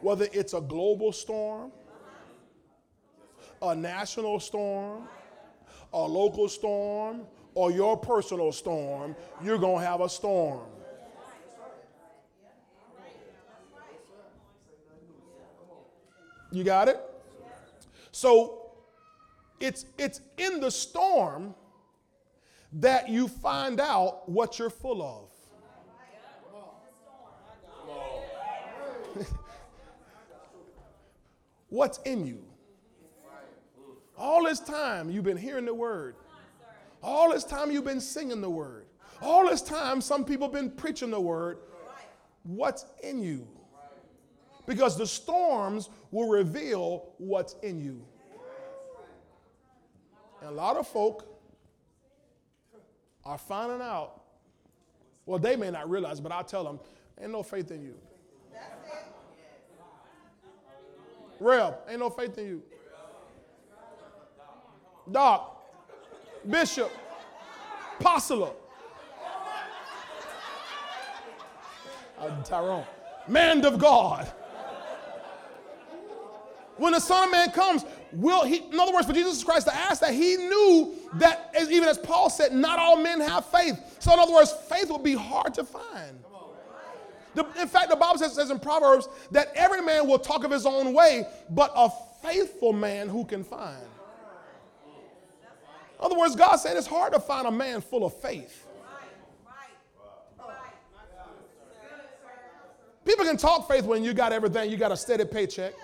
Whether it's a global storm, a national storm, a local storm, or your personal storm, you're going to have a storm. You got it? So it's it's in the storm that you find out what you're full of. What's in you? All this time you've been hearing the word. All this time you've been singing the word. All this time some people have been preaching the word. What's in you? Because the storms will reveal what's in you. And a lot of folk are finding out, well, they may not realize, but I'll tell them, ain't no faith in you. Reb, ain't no faith in you. Doc, Bishop, Apostler, uh, Tyrone, man of God. When the Son of Man comes, will he, in other words, for Jesus Christ to ask that, he knew that, as, even as Paul said, not all men have faith. So in other words, faith will be hard to find. The, in fact, the Bible says, says in Proverbs that every man will talk of his own way, but a faithful man who can find. In other words, God said it's hard to find a man full of faith. People can talk faith when you got everything, you got a steady paycheck.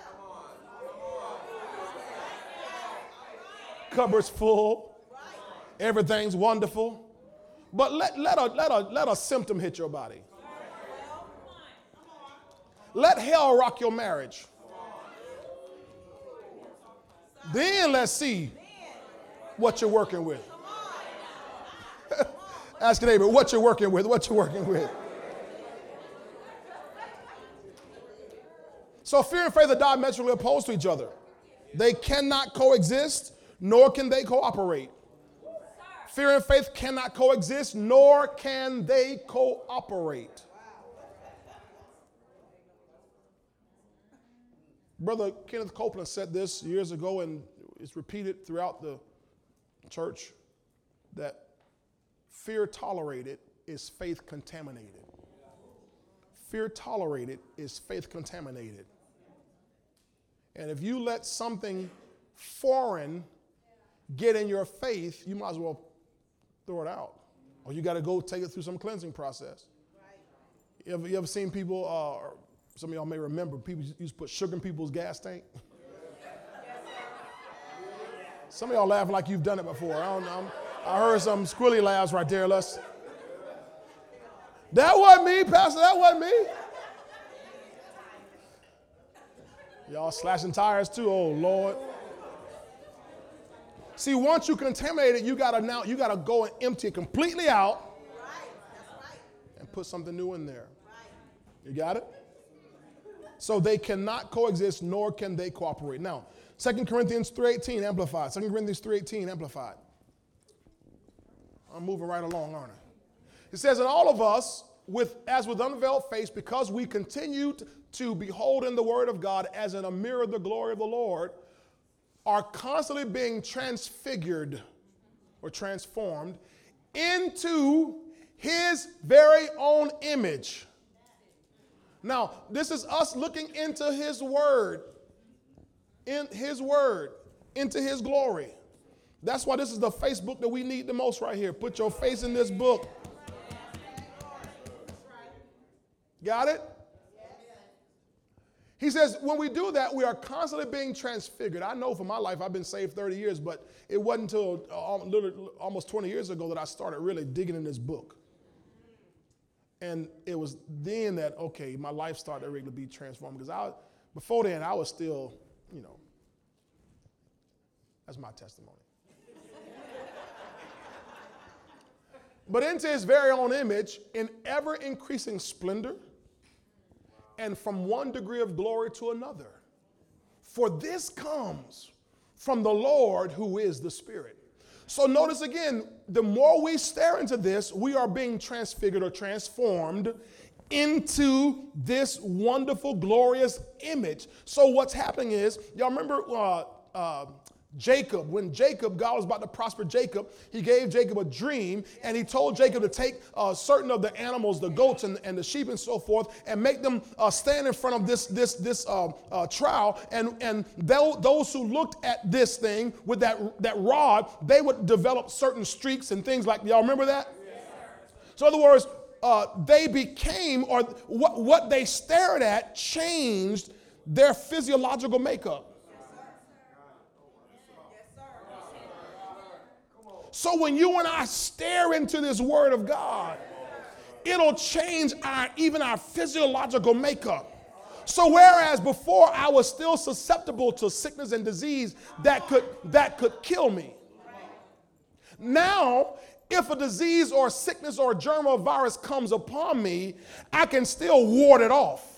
Cupboard's full, everything's wonderful, but let let a let a let a symptom hit your body. Let hell rock your marriage. Then let's see what you're working with. Ask your neighbor what you're working with. What you're working with. So fear and faith are diametrically opposed to each other. They cannot coexist, nor can they cooperate. Fear and faith cannot coexist, nor can they cooperate. Brother Kenneth Copeland said this years ago, and it's repeated throughout the church, that fear tolerated is faith contaminated. Fear tolerated is faith contaminated. And if you let something foreign get in your faith, you might as well throw it out. Or you got to go take it through some cleansing process. You ever, you ever seen people, uh, some of y'all may remember, people used to put sugar in people's gas tank. Some of y'all laughing like you've done it before. I don't know. I heard some squilly laughs right there. Let's. That wasn't me, Pastor. That wasn't me. Y'all slashing tires too. Oh, Lord. See, once you contaminate it, you gotta now you gotta go and empty it completely out and put something new in there. You got it? So they cannot coexist, nor can they cooperate. Now, Second Corinthians three eighteen, Amplified. Second Corinthians three eighteen, Amplified. I'm moving right along, aren't I? It says, and all of us with as with unveiled face, because we continued to behold in the word of God as in a mirror the glory of the Lord, are constantly being transfigured or transformed into his very own image. Now, this is us looking into his word, in his word, into his glory. That's why this is the Facebook that we need the most right here. Put your face in this book. Got it? He says, when we do that, we are constantly being transfigured. I know for my life, I've been saved thirty years, but it wasn't until uh, almost twenty years ago that I started really digging in this book. And it was then that, okay, my life started really to be transformed. Because I, before then, I was still, you know, that's my testimony. But into his very own image, in ever-increasing splendor, and from one degree of glory to another. For this comes from the Lord who is the Spirit. So notice again, the more we stare into this, we are being transfigured or transformed into this wonderful, glorious image. So what's happening is, y'all remember uh, uh, Jacob, when Jacob, God was about to prosper Jacob, he gave Jacob a dream, and he told Jacob to take uh, certain of the animals, the goats and, and the sheep and so forth, and make them uh, stand in front of this this this uh, uh, trial, and and those who looked at this thing with that that rod, they would develop certain streaks and things like, y'all remember that? Yes, sir. So in other words, uh, they became, or what what they stared at changed their physiological makeup. So when you and I stare into this word of God, it'll change our even our physiological makeup. So whereas before I was still susceptible to sickness and disease that could that could kill me. Now, if a disease or sickness or germ or virus comes upon me, I can still ward it off.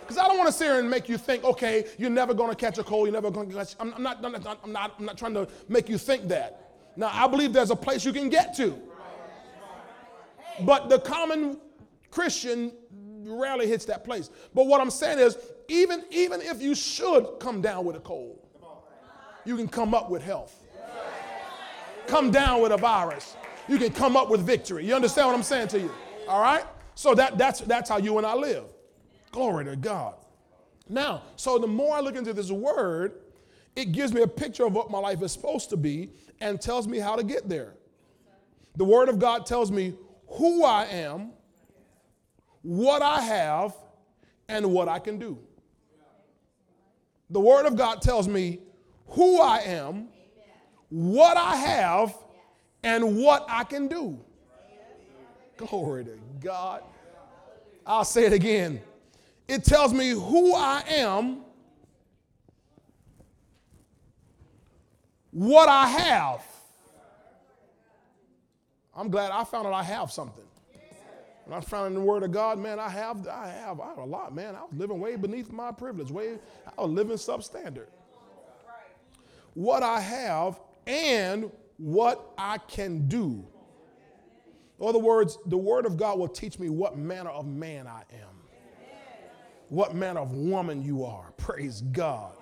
Because I don't want to sit here and make you think, okay, you're never going to catch a cold. You're never going to catch. I'm, I'm not. I'm not. I'm not. I'm not trying to make you think that. Now, I believe there's a place you can get to, but the common Christian rarely hits that place. But what I'm saying is, even even if you should come down with a cold, you can come up with health. Come down with a virus, you can come up with victory. You understand what I'm saying to you? All right. So that that's that's how you and I live. Glory to God. Now, so the more I look into this word, it gives me a picture of what my life is supposed to be and tells me how to get there. The word of God tells me who I am, what I have, and what I can do. The word of God tells me who I am, what I have, and what I can do. Glory to God. I'll say it again. It tells me who I am, what I have. I'm glad I found out I have something. When I found in the Word of God, man, I have, I have, I have a lot, man. I was living way beneath my privilege, way I was living substandard. What I have and what I can do. In other words, the Word of God will teach me what manner of man I am. What manner of woman you are. Praise God.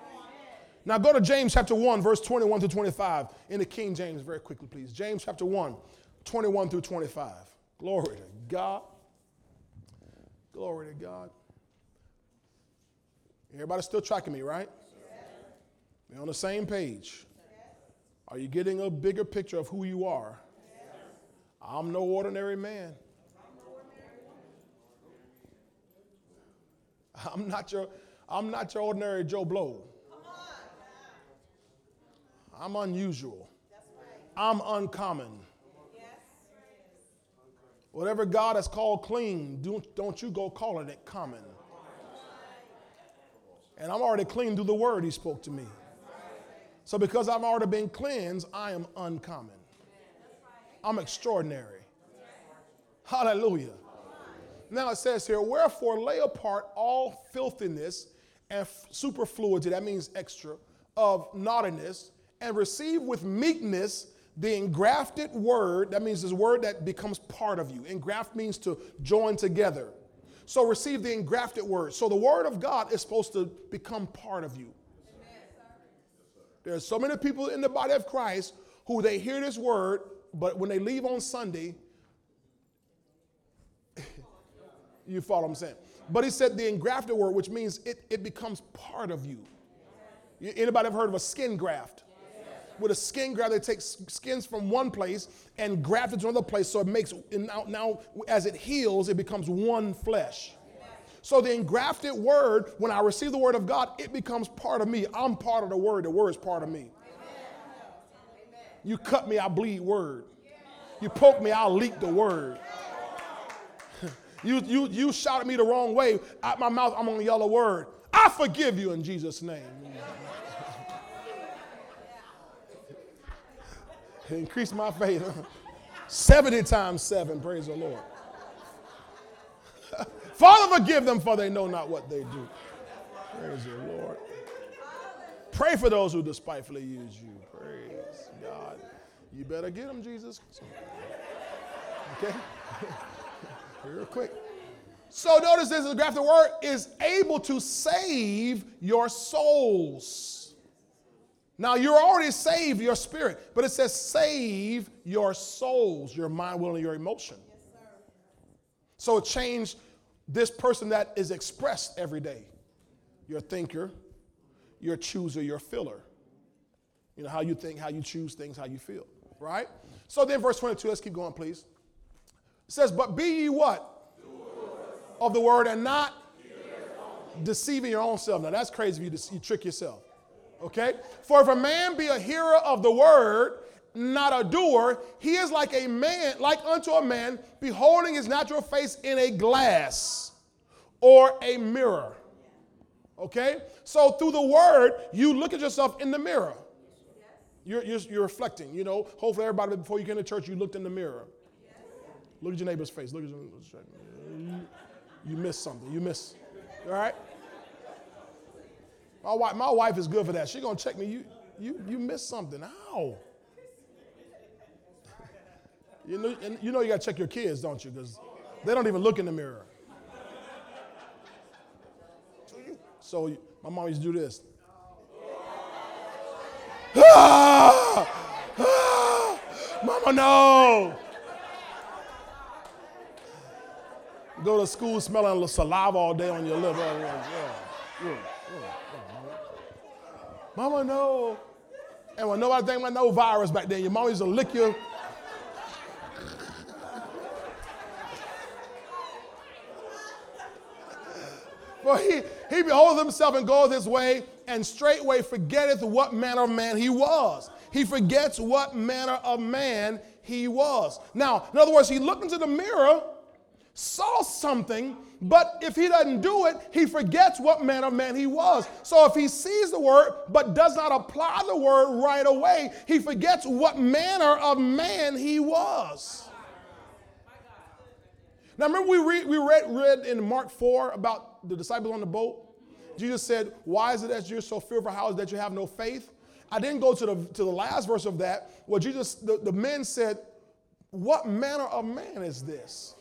Now go to James chapter one, verse twenty-one through twenty-five in the King James very quickly, please. James chapter one, twenty-one through twenty-five. Glory to God. Glory to God. Everybody's still tracking me, right? We're on the same page. Are you getting a bigger picture of who you are? I'm no ordinary man. I'm not your, I'm not your ordinary Joe Blow. I'm unusual. I'm uncommon. Whatever God has called clean, don't, don't you go calling it common. And I'm already clean through the word he spoke to me. So because I've already been cleansed, I am uncommon. I'm extraordinary. Hallelujah. Now it says here, wherefore lay apart all filthiness and f- superfluity, that means extra, of naughtiness, and receive with meekness the engrafted word, that means this word that becomes part of you. Engraft means to join together. So receive the engrafted word. So the word of God is supposed to become part of you. There are so many people in the body of Christ who they hear this word, but when they leave on Sunday, you follow what I'm saying. But he said the engrafted word, which means it, it becomes part of you. Anybody ever heard of a skin graft? With a skin graft, they take skins from one place and graft it to another place, so it makes, now, now as it heals, it becomes one flesh. So the engrafted word, when I receive the word of God, it becomes part of me. I'm part of the word. The word is part of me. Amen. You cut me, I bleed word. You poke me, I leak the word. you, you, you shout at me the wrong way. Out my mouth, I'm going to yell a word. I forgive you in Jesus' name. Increase my faith. seventy times seven, praise the Lord. Father, forgive them, for they know not what they do. Praise the Lord. Pray for those who despitefully use you. Praise God. You better get them, Jesus. Okay? Real quick. So notice this, the graphic word is able to save your souls. Now, you're already saved, your spirit, but it says save your souls, your mind, will, and your emotion. So it changed this person that is expressed every day. Your thinker, your chooser, your filler. You know, how you think, how you choose things, how you feel, right? So then verse twenty-two, let's keep going, please. It says, but be ye what? Of the word and not deceiving your own self. Now that's crazy if you, you trick yourself, okay? For if a man be a hearer of the word, not a doer, he is like a man, like unto a man, beholding his natural face in a glass or a mirror. Okay? So through the word, you look at yourself in the mirror. You're, you're, you're reflecting, you know. Hopefully everybody, before you came to church, you looked in the mirror. Look at your neighbor's face. Look at your neighbor's face. You, you missed something. You missed. All right? My wife, my wife is good for that. She's going to check me. You, you, you missed something. Ow. You know, and you know you got to check your kids, don't you? Because they don't even look in the mirror. So you, my mom used to do this. Ah! Ah! Mama, no! Go to school smelling a little saliva all day on your lip. Oh, yeah, yeah, yeah. Mama, no! And when nobody think about no virus back then, your mom used to lick your... For he, he beholdeth himself and goeth his way, and straightway forgetteth what manner of man he was. He forgets what manner of man he was. Now, in other words, he looked into the mirror, saw something, but if he doesn't do it, he forgets what manner of man he was. So if he sees the word but does not apply the word right away, he forgets what manner of man he was. Now, remember we, read, we read, read in Mark four about the disciples on the boat? Jesus said, why is it that you're so fearful? How is it that you have no faith? I didn't go to the, to the last verse of that, where Jesus, the, the men said, what manner of man is this?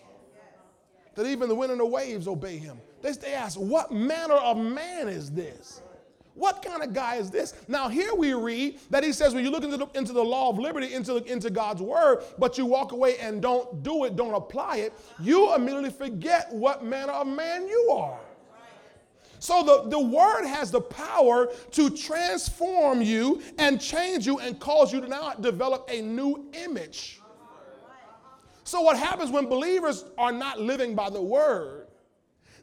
That even the wind and the waves obey him. They, they asked, what manner of man is this? What kind of guy is this? Now, here we read that he says, when you look into the, into the law of liberty, into, into God's word, but you walk away and don't do it, don't apply it, you immediately forget what manner of man you are. So the, the word has the power to transform you and change you and cause you to now develop a new image. So what happens when believers are not living by the word,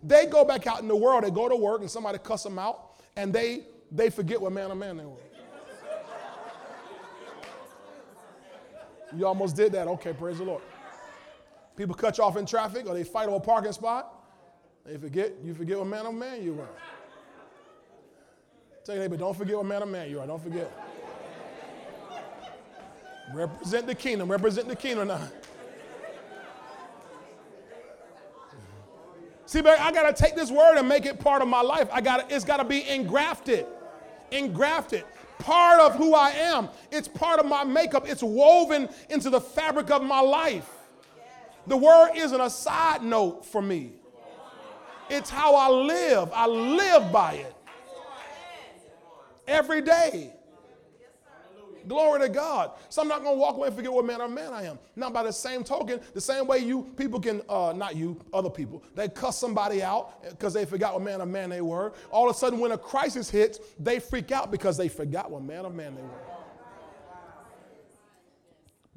they go back out in the world, they go to work and somebody cuss them out. And they they forget what man of man they were. You almost did that. Okay, praise the Lord. People cut you off in traffic or they fight over a parking spot. They forget, you forget what man of man you were. Tell your neighbor, don't forget what man of man you are. Don't forget. Represent the kingdom. Represent the kingdom now. See, baby, I got to take this word and make it part of my life. I got it's got to be engrafted, engrafted. part of who I am. It's part of my makeup. It's woven into the fabric of my life. The word isn't a side note for me. It's how I live. I live by it. Every day. Glory to God. So I'm not going to walk away and forget what manner of man I am. Now, by the same token, the same way you people can, uh, not you, other people, they cuss somebody out because they forgot what manner of man they were. All of a sudden, when a crisis hits, they freak out because they forgot what manner of man they were.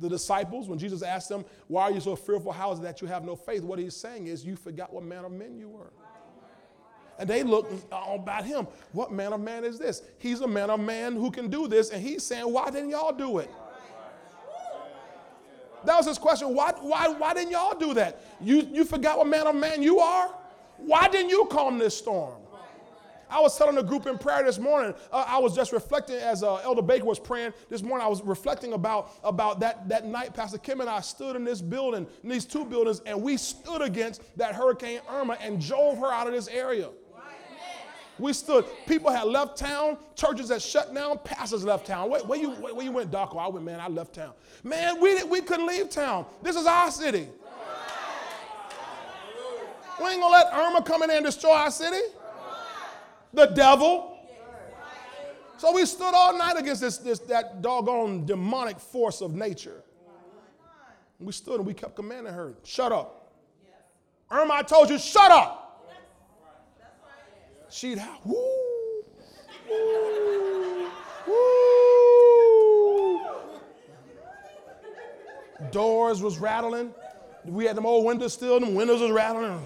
The disciples, when Jesus asked them, why are you so fearful? How is it that you have no faith? What he's saying is, you forgot what manner of men you were. And they look all about him. What man of man is this? He's a man of man who can do this. And he's saying, why didn't y'all do it? That was his question. Why, why, why didn't y'all do that? You, you forgot what man of man you are? Why didn't you calm this storm? I was telling a group in prayer this morning. Uh, I was just reflecting as uh, Elder Baker was praying this morning. I was reflecting about, about that, that night Pastor Kim and I stood in this building, in these two buildings, and we stood against that Hurricane Irma and drove her out of this area. We stood. People had left town. Churches that shut down. Pastors left town. Where, where you where, where you went, Doc? I went, man. I left town. Man, we did, we couldn't leave town. This is our city. We ain't gonna let Irma come in there and destroy our city. The devil. So we stood all night against this this that doggone demonic force of nature. We stood and we kept commanding her, shut up. Irma, I told you, shut up. She'd howl, woo, woo, woo. Doors was rattling. We had them old windows still, them windows was rattling.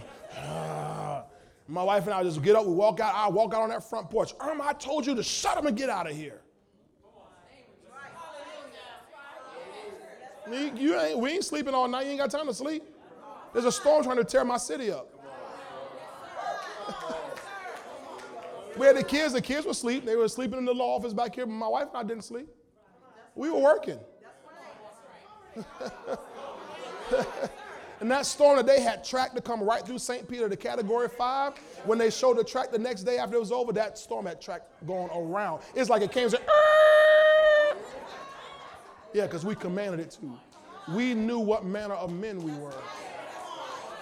My wife and I just get up, we walk out, I walk out on that front porch. Irma, I told you to shut up and get out of here. You, you ain't, we ain't sleeping all night, you ain't got time to sleep. There's a storm trying to tear my city up. We had the kids, the kids were sleeping. They were sleeping in the law office back here, but my wife and I didn't sleep. We were working. And that storm that they had tracked to come right through Saint Peter to Category five, when they showed the track the next day after it was over, that storm had track going around. It's like it came and said, Aah! Yeah, because we commanded it too. We knew what manner of men we were.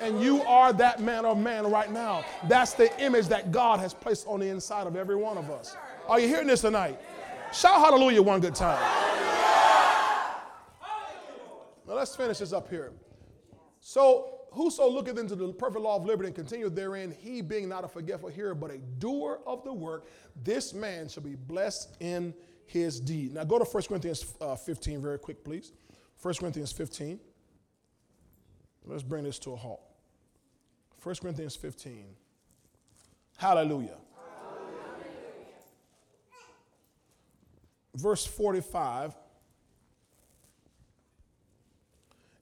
And you are that man or man right now. That's the image that God has placed on the inside of every one of us. Are you hearing this tonight? Shout hallelujah one good time. Now let's finish this up here. So whoso looketh into the perfect law of liberty and continueth therein, he being not a forgetful hearer, but a doer of the work, this man shall be blessed in his deed. Now go to First Corinthians fifteen very quick, please. First Corinthians fifteen. Let's bring this to a halt. First Corinthians fifteen. Hallelujah. Hallelujah. Verse forty-five.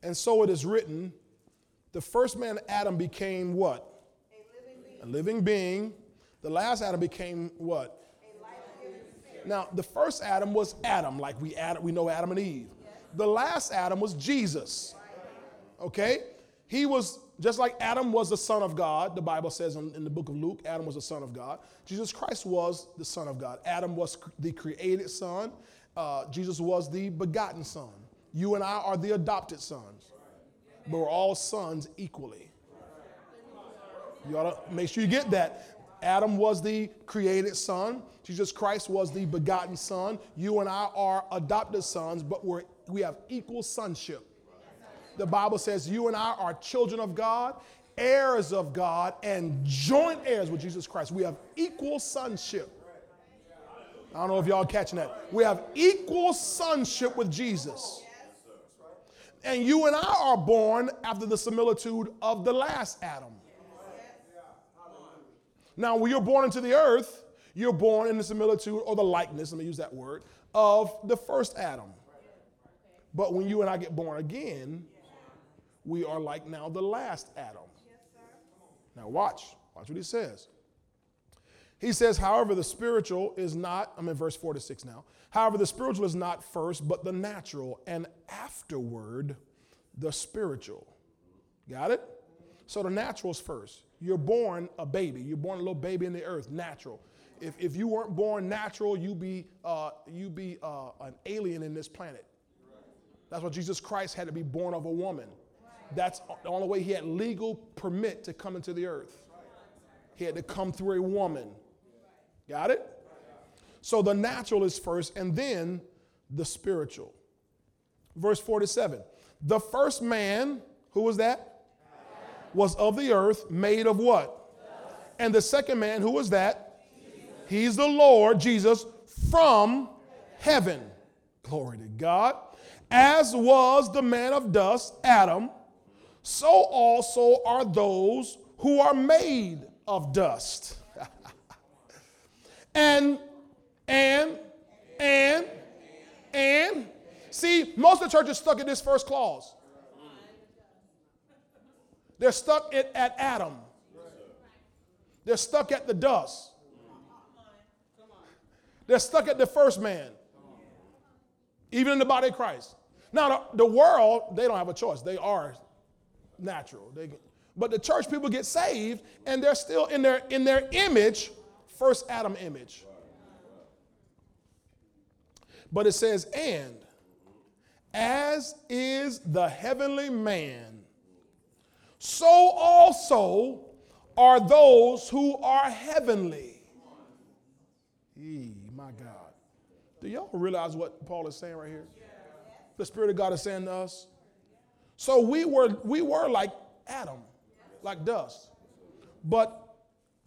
And so it is written, the first man Adam became what? A living being. A living being. The last Adam became what? A life-giving spirit. Now, the first Adam was Adam, like we Adam, we know Adam and Eve. Yes. The last Adam was Jesus. Okay? He was, just like Adam was the son of God, the Bible says in, in the book of Luke, Adam was the son of God. Jesus Christ was the son of God. Adam was the created son. Uh, Jesus was the begotten son. You and I are the adopted sons. But we're all sons equally. You ought to make sure you get that. Adam was the created son. Jesus Christ was the begotten son. You and I are adopted sons, but we're, we have equal sonship. The Bible says you and I are children of God, heirs of God, and joint heirs with Jesus Christ. We have equal sonship. I don't know if y'all are catching that. We have equal sonship with Jesus. And you and I are born after the similitude of the last Adam. Now, when you're born into the earth, you're born in the similitude or the likeness, let me use that word, of the first Adam. But when you and I get born again, we are like now the last Adam. Yes, sir. Now watch. Watch what he says. He says, however, the spiritual is not, I'm in verse forty-six now. However, the spiritual is not first, but the natural, and afterward, the spiritual. Got it? So the natural is first. You're born a baby. You're born a little baby in the earth, natural. If, if you weren't born natural, you'd be, uh, you'd be uh, an alien in this planet. That's why Jesus Christ had to be born of a woman. That's the only way he had legal permit to come into the earth. He had to come through a woman. Got it? So the natural is first, and then the spiritual. Verse forty-seven. The first man, who was that? Was of the earth, made of what? And the second man, who was that? Jesus. He's the Lord, Jesus, from heaven. Glory to God. As was the man of dust, Adam, so also are those who are made of dust. and, and, and, and. See, most of the church is stuck at this first clause. They're stuck at, at Adam. They're stuck at the dust. They're stuck at the first man. Even in the body of Christ. Now, the, the world, they don't have a choice. They are natural. They, but the church people get saved, and they're still in their, in their image, first Adam image. But it says, and as is the heavenly man, so also are those who are heavenly. Eee, my God. Do y'all realize what Paul is saying right here? Yeah. The Spirit of God is saying to us. So we were, we were like Adam, like dust. But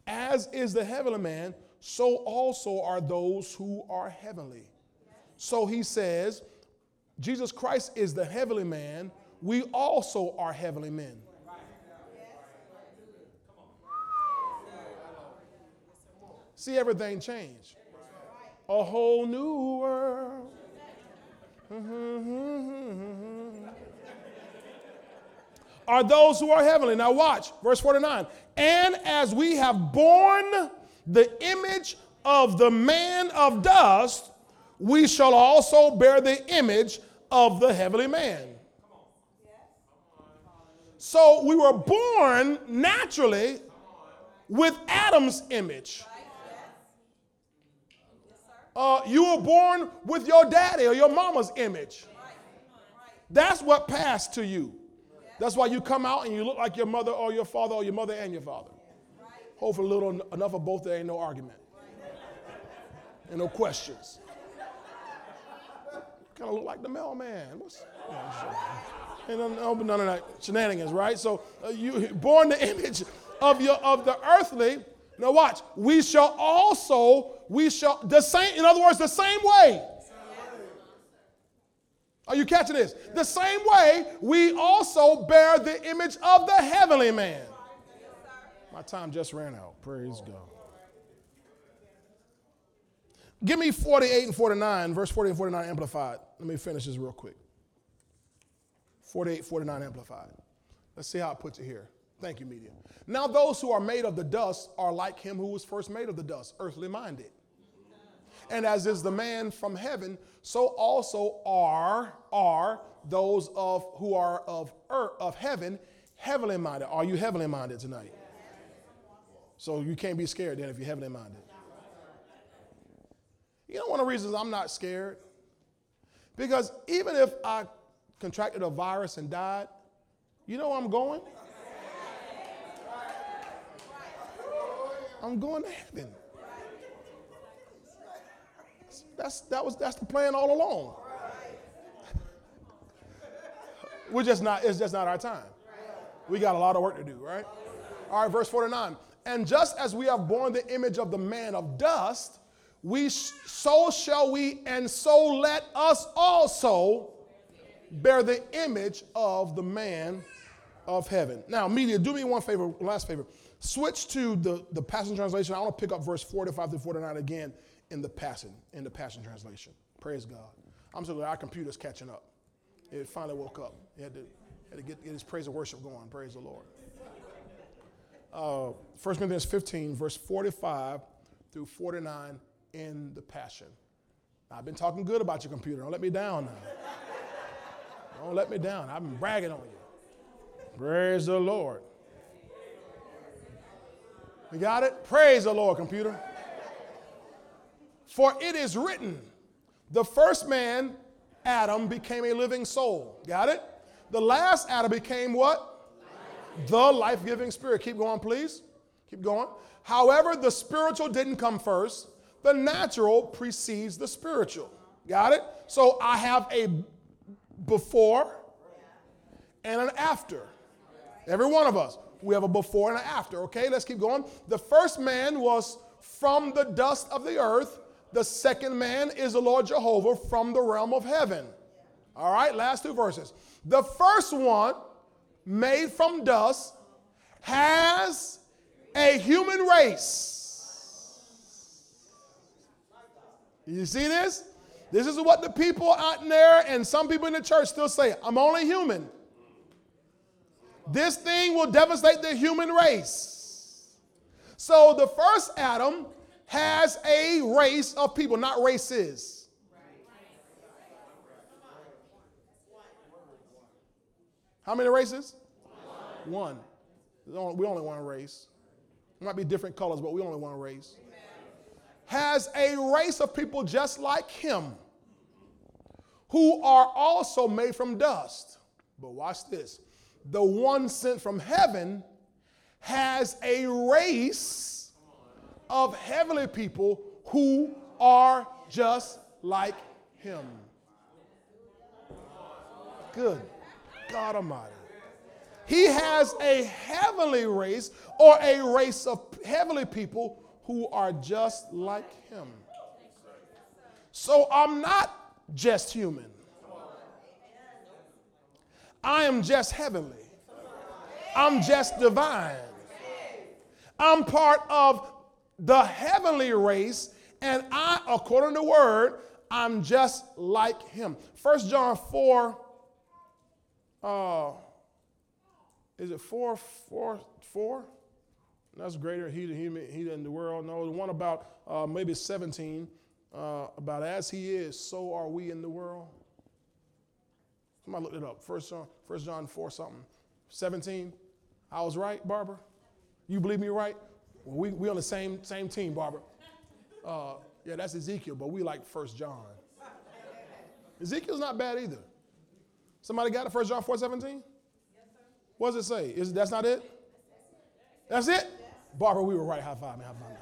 as is the heavenly man, so also are those who are heavenly. So he says, Jesus Christ is the heavenly man. We also are heavenly men. See, everything changed. A whole new world. Are those who are heavenly. Now watch, verse forty-nine. And as we have borne the image of the man of dust, we shall also bear the image of the heavenly man. So we were born naturally with Adam's image. Uh, you were born with your daddy or your mama's image. That's what passed to you. That's why you come out and you look like your mother or your father or your mother and your father. Hopefully little enough of both, there ain't no argument. And no questions. Kind of look like the mailman. What's, you know, none of that shenanigans, right? So uh, you born the image of your of the earthly. Now watch. We shall also, we shall, the same, in other words, the same way. Are you catching this? The same way we also bear the image of the heavenly man. My time just ran out. Praise God. Give me forty-eight and forty-nine, verse forty and forty-nine amplified. Let me finish this real quick. forty-eight, forty-nine amplified. Let's see how it puts it here. Thank you, media. Now those who are made of the dust are like him who was first made of the dust, earthly minded. And as is the man from heaven, so also are, are those of who are of earth, of heaven, heavenly minded. Are you heavenly minded tonight? So you can't be scared then if you're heavenly minded. You know, one of the reasons I'm not scared? Because even if I contracted a virus and died, you know where I'm going? I'm going to heaven. That's, that was, that's the plan all along. We're just not, it's just not our time. We got a lot of work to do, right? All right, verse forty-nine. And just as we have borne the image of the man of dust, we sh- so shall we, and so let us also bear the image of the man of heaven. Now, media, do me one favor, last favor. Switch to the, the Passion Translation. I want to pick up verse forty-five through forty-nine again in the Passion, in the Passion Translation. Praise God. I'm so glad our computer's catching up. It finally woke up. It had to, had to get, get his praise and worship going. Praise the Lord. Uh, First Corinthians fifteen, verse forty-five through forty-nine in the Passion. I've been talking good about your computer. Don't let me down now. Don't let me down. I've been bragging on you. Praise the Lord. You got it? Praise the Lord, computer. For it is written, the first man, Adam, became a living soul. Got it? The last Adam became what? Life. The life-giving spirit. Keep going, please. Keep going. However, the spiritual didn't come first. The natural precedes the spiritual. Got it? So I have a before and an after. Every one of us, we have a before and an after. Okay, let's keep going. The first man was from the dust of the earth. The second man is the Lord Jehovah from the realm of heaven. All right, last two verses. The first one, made from dust, has a human race. You see this? This is what the people out there and some people in the church still say, I'm only human. This thing will devastate the human race. So the first Adam has a race of people, not races. How many races? One. one. We only want a race. It might be different colors, but we only want a race. Amen. Has a race of people just like him who are also made from dust. But watch this. The one sent from heaven has a race of heavenly people who are just like him. Good God Almighty. He has a heavenly race or a race of heavenly people who are just like him. So I'm not just human. I am just heavenly. I'm just divine. I'm part of the heavenly race, and I, according to the word, I'm just like him. First John four, uh, is it four, four, four? That's greater he than, he, he than the world. No, the one about uh, maybe seventeen, uh, about as he is, so are we in the world. Somebody looked it up. First John, First John four something. seventeen. I was right, Barbara? You believe me right? Well, we we on the same same team, Barbara. Uh, yeah, that's Ezekiel, but we like First John. Ezekiel's not bad either. Somebody got it? First John four, seventeen? What does it say? Is that's not it? That's it? Barbara, we were right. High five, man. High five, man.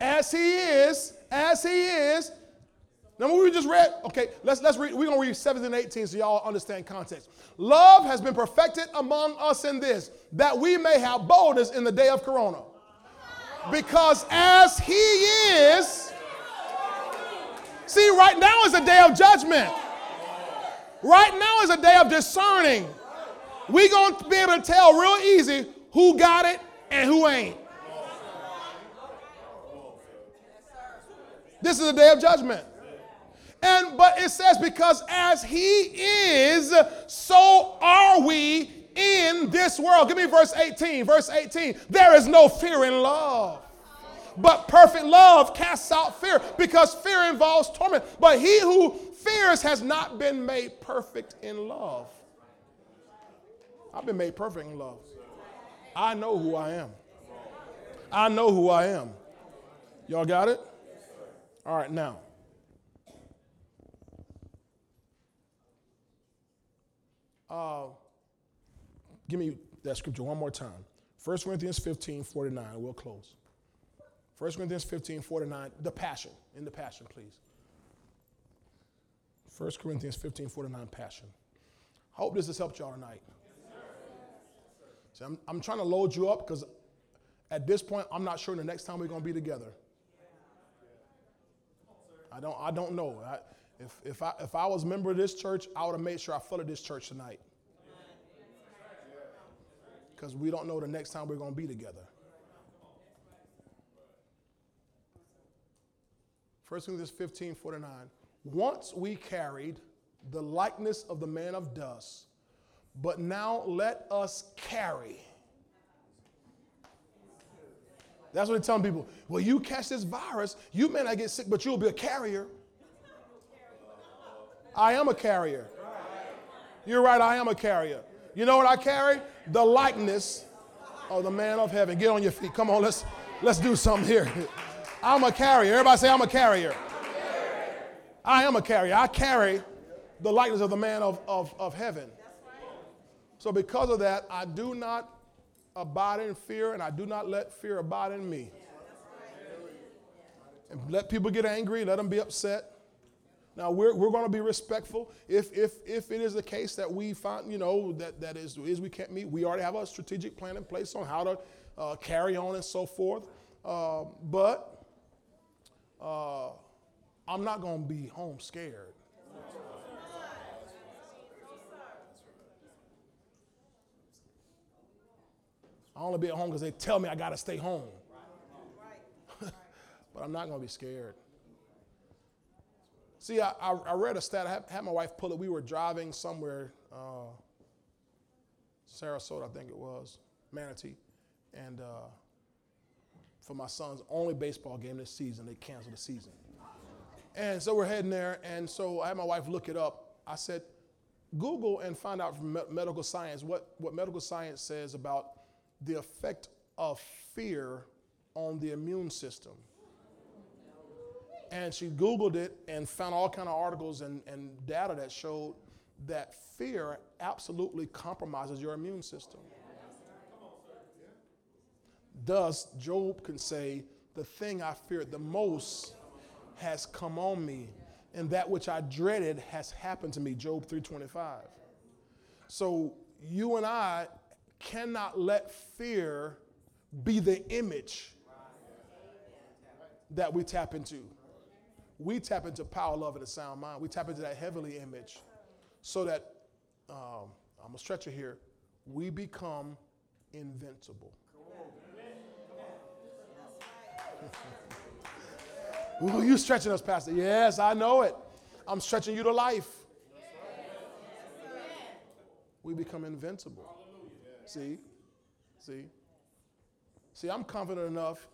As he is, as he is. Now, what we just read, okay, let's, let's read. We're going to read seventeen and eighteen so y'all understand context. Love has been perfected among us in this, that we may have boldness in the day of Corona. Because as he is, see, right now is a day of judgment. Right now is a day of discerning. We're going to be able to tell real easy who got it and who ain't. This is a day of judgment. And but it says, because as he is, so are we in this world. Give me verse eighteen. Verse eighteen. There is no fear in love. But perfect love casts out fear, because fear involves torment. But he who fears has not been made perfect in love. I've been made perfect in love. I know who I am. I know who I am. Y'all got it? All right, now. Uh, give me that scripture one more time. First Corinthians fifteen, forty-nine. We'll close. First Corinthians fifteen, forty-nine. The Passion. In the Passion, please. First Corinthians fifteen, forty-nine, Passion. I hope this has helped y'all tonight. See, I'm, I'm trying to load you up because at this point, I'm not sure the next time we're going to be together. I don't, I don't know. I, If, if, I, if I was a member of this church, I would have made sure I flooded this church tonight. Because we don't know the next time we're going to be together. First Corinthians fifteen, forty-nine. Once we carried the likeness of the man of dust, but now let us carry. That's what they're telling people. Well, you catch this virus, you may not get sick, but you'll be a carrier. I am a carrier. You're right, I am a carrier. You know what I carry? The likeness of the man of heaven. Get on your feet. Come on, let's let's do something here. I'm a carrier. Everybody say, I'm a carrier. I am a carrier. I carry the likeness of the man of, of, of heaven. So because of that, I do not abide in fear, and I do not let fear abide in me. And let people get angry. Let them be upset. Now, we're, we're going to be respectful. If if if it is the case that we find, you know, that, that is, is we can't meet, we already have a strategic plan in place on how to uh, carry on and so forth. Uh, but uh, I'm not going to be home scared. I only be at home because they tell me I got to stay home. But I'm not going to be scared. See, I, I, I read a stat. I had, had my wife pull it. We were driving somewhere, uh, Sarasota, I think it was, Manatee. And uh, for my son's only baseball game this season, they canceled the season. And so we're heading there. And so I had my wife look it up. I said, Google and find out from me- medical science what, what medical science says about the effect of fear on the immune system. And she Googled it and found all kind of articles and, and data that showed that fear absolutely compromises your immune system. Thus, Job can say, the thing I feared the most has come on me, and that which I dreaded has happened to me, Job three twenty-five. So you and I cannot let fear be the image that we tap into. We tap into power, love, and a sound mind. We tap into that heavenly image so that, um, I'm a stretcher here, we become invincible. Ooh, you stretching us, Pastor. Yes, I know it. I'm stretching you to life. We become invincible. See? See? See, I'm confident enough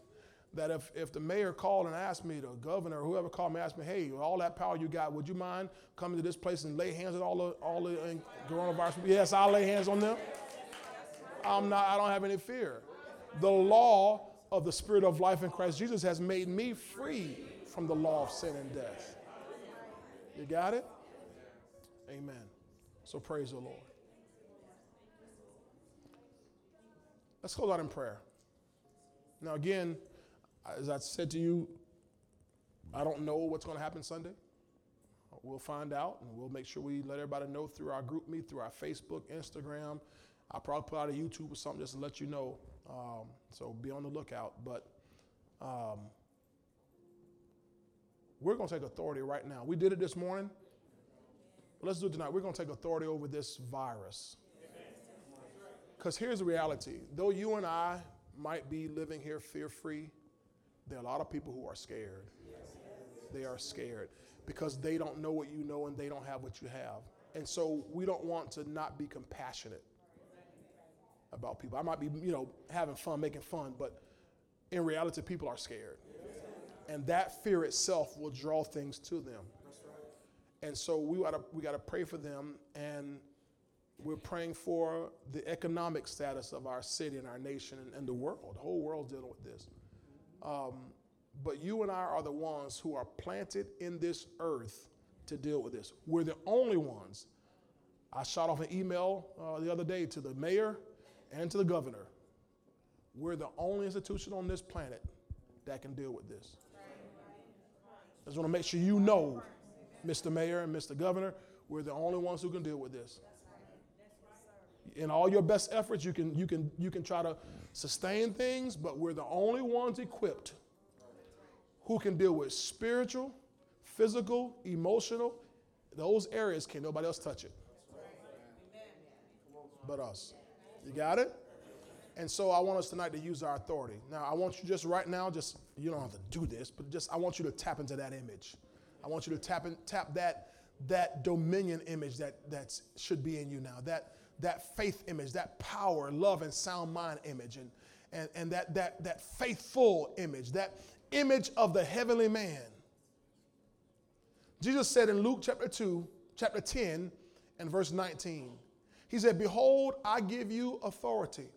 that if, if the mayor called and asked me, the governor or whoever called me, asked me, hey, with all that power you got, would you mind coming to this place and lay hands on all the, all the uh, coronavirus? Yes, I'll lay hands on them. I'm not, I don't have any fear. The law of the Spirit of life in Christ Jesus has made me free from the law of sin and death. You got it? Amen. So praise the Lord. Let's close out in prayer. Now again, as I said to you, I don't know what's going to happen Sunday. We'll find out, and we'll make sure we let everybody know through our group meet, through our Facebook, Instagram. I'll probably put out a YouTube or something just to let you know. Um, so be on the lookout. But um, we're going to take authority right now. We did it this morning. Let's do it tonight. We're going to take authority over this virus. Because here's the reality. Though you and I might be living here fear-free, there are a lot of people who are scared. They are scared because they don't know what you know and they don't have what you have. And so we don't want to not be compassionate about people. I might be, you know, having fun, making fun, but in reality, people are scared. And that fear itself will draw things to them. And so we gotta, we gotta pray for them, and we're praying for the economic status of our city and our nation and, and the world. The whole world's dealing with this. Um, but you and I are the ones who are planted in this earth to deal with this. We're the only ones. I shot off an email uh, the other day to the mayor and to the governor. We're the only institution on this planet that can deal with this. I just want to make sure you know, Mister Mayor and Mister Governor, we're the only ones who can deal with this. In all your best efforts, you can you can you can try to sustain things, but we're the only ones equipped who can deal with spiritual, physical, emotional. Those areas can't nobody else touch it but us. You got it? And so I want us tonight to use our authority. Now, I want you just right now, just you don't have to do this, but just I want you to tap into that image. I want you to tap in, tap that that dominion image that that should be in you now. That that faith image, that power, love, and sound mind image, and, and, and that, that, that faithful image, that image of the heavenly man. Jesus said in Luke chapter two, chapter ten, and verse nineteen, he said, behold, I give you authority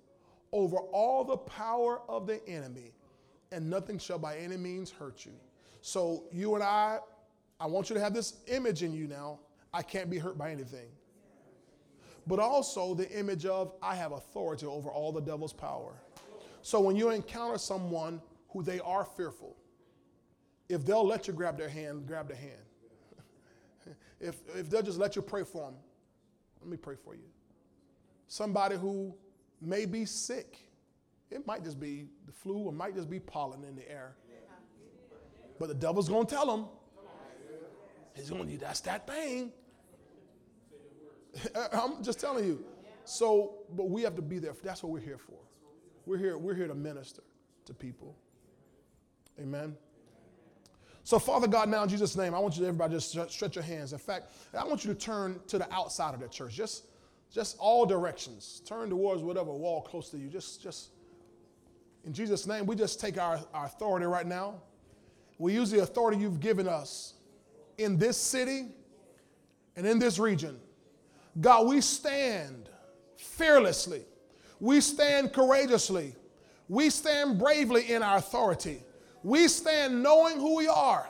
over all the power of the enemy, and nothing shall by any means hurt you. So you and I, I want you to have this image in you now. I can't be hurt by anything. But also the image of I have authority over all the devil's power. So when you encounter someone who they are fearful, if they'll let you grab their hand, grab their hand. If, if they'll just let you pray for them, let me pray for you. Somebody who may be sick. It might just be the flu or might just be pollen in the air. But the devil's going to tell them. He's going to do that's that thing. I'm just telling you. So, but we have to be there. That's what we're here for. We're here, we're here to minister to people. Amen. So, Father God, now in Jesus' name, I want you to everybody just stretch your hands. In fact, I want you to turn to the outside of the church. Just, just all directions. Turn towards whatever wall close to you. Just, just in Jesus' name, we just take our, our authority right now. We use the authority you've given us in this city and in this region. God, we stand fearlessly. We stand courageously. We stand bravely in our authority. We stand knowing who we are,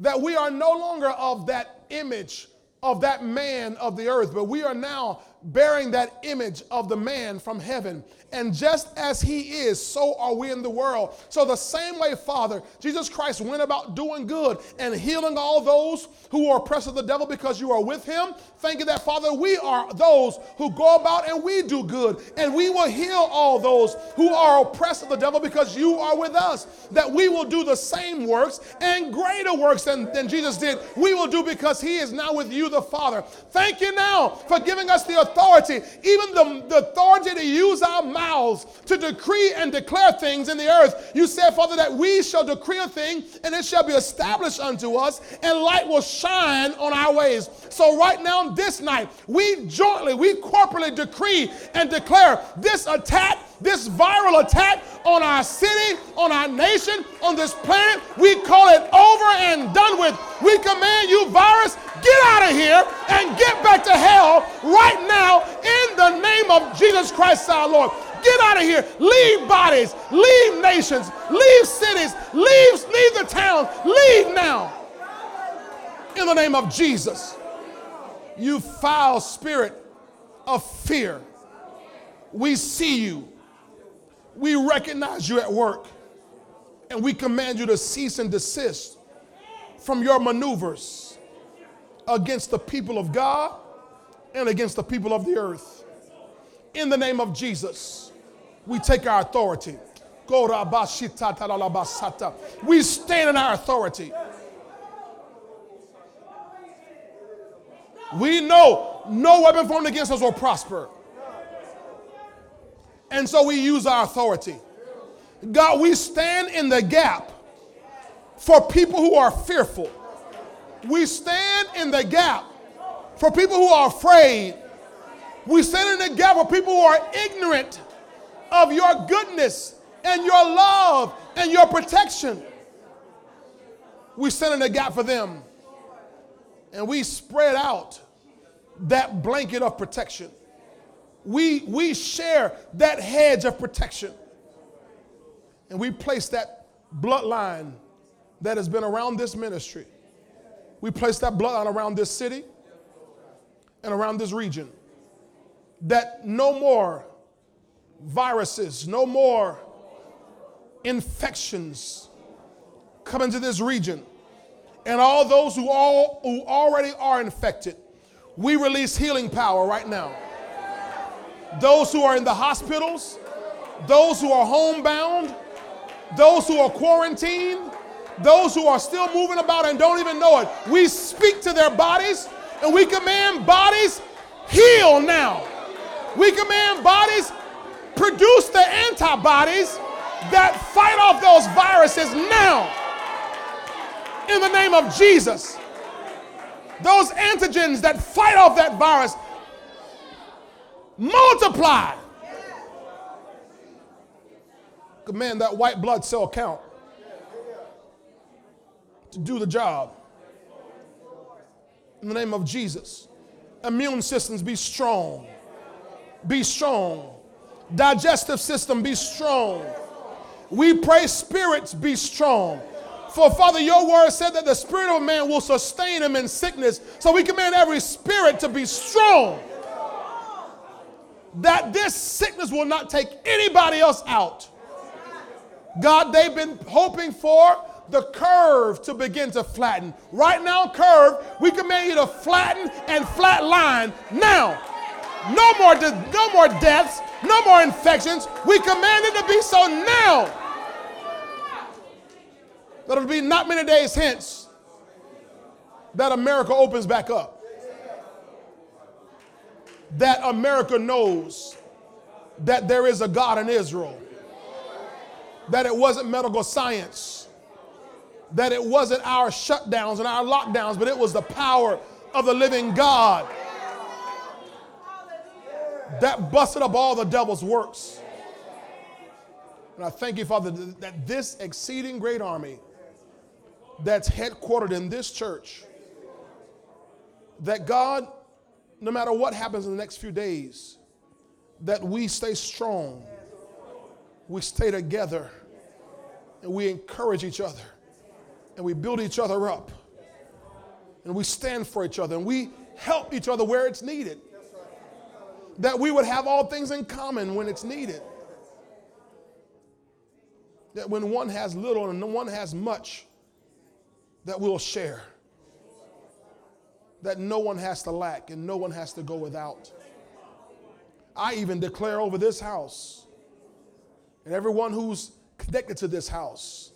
that we are no longer of that image of that man of the earth, but we are now bearing that image of the man from heaven. And just as he is, so are we in the world. So the same way, Father, Jesus Christ went about doing good and healing all those who are oppressed of the devil because you are with him. Thank you that, Father, we are those who go about and we do good, and we will heal all those who are oppressed of the devil because you are with us, that we will do the same works and greater works than, than Jesus did. We will do because he is now with you, the Father. Thank you now for giving us the authority, even the, the authority to use our mouths to decree and declare things in the earth. You said, Father, that we shall decree a thing and it shall be established unto us, and light will shine on our ways. So right now, this night, we jointly, we corporately decree and declare this attack, this viral attack on our city, on our nation, on this planet. We call it over and done with. We command you, virus, get out of here and get back to hell right now in the name of Jesus Christ our Lord. Get out of here. Leave bodies, leave nations, leave cities, leave, leave the towns. Leave now in the name of Jesus. You foul spirit of fear. We see you. We recognize you at work, and we command you to cease and desist from your maneuvers against the people of God and against the people of the earth. In the name of Jesus, we take our authority. We stand in our authority. We know no weapon formed against us will prosper. And so we use our authority. God, we stand in the gap for people who are fearful. We stand in the gap for people who are afraid. We stand in the gap for people who are ignorant of your goodness and your love and your protection. We stand in the gap for them. And we spread out that blanket of protection. We, we share that hedge of protection. And we place that bloodline that has been around this ministry. We place that bloodline around this city and around this region. That no more viruses, no more infections come into this region. And all those who, all, who already are infected, we release healing power right now. Those who are in the hospitals, those who are homebound, those who are quarantined, those who are still moving about and don't even know it, we speak to their bodies and we command bodies heal now. We command bodies produce the antibodies that fight off those viruses now. In the name of Jesus, those antigens that fight off that virus, multiply. Command that white blood cell count to do the job. In the name of Jesus, immune systems be strong. Be strong. Digestive system be strong. we pray, spirits be strong. For, Father, your word said that the spirit of man will sustain him in sickness. So we command every spirit to be strong, that this sickness will not take anybody else out. God, they've been hoping for the curve to begin to flatten. Right now, curve, we command you to flatten and flat line now. No more, de- no more deaths, no more infections. We command it to be so now. That it'll be not many days hence that America opens back up. That America knows that there is a God in Israel. That it wasn't medical science. That it wasn't our shutdowns and our lockdowns, but it was the power of the living God that busted up all the devil's works. And I thank you, Father, that this exceeding great army that's headquartered in this church, that God, no matter what happens in the next few days, that we stay strong, we stay together, and we encourage each other, and we build each other up, and we stand for each other, and we help each other where it's needed, that we would have all things in common when it's needed, that when one has little and one has much, that we'll share. That no one has to lack and no one has to go without. I even declare over this house and everyone who's connected to this house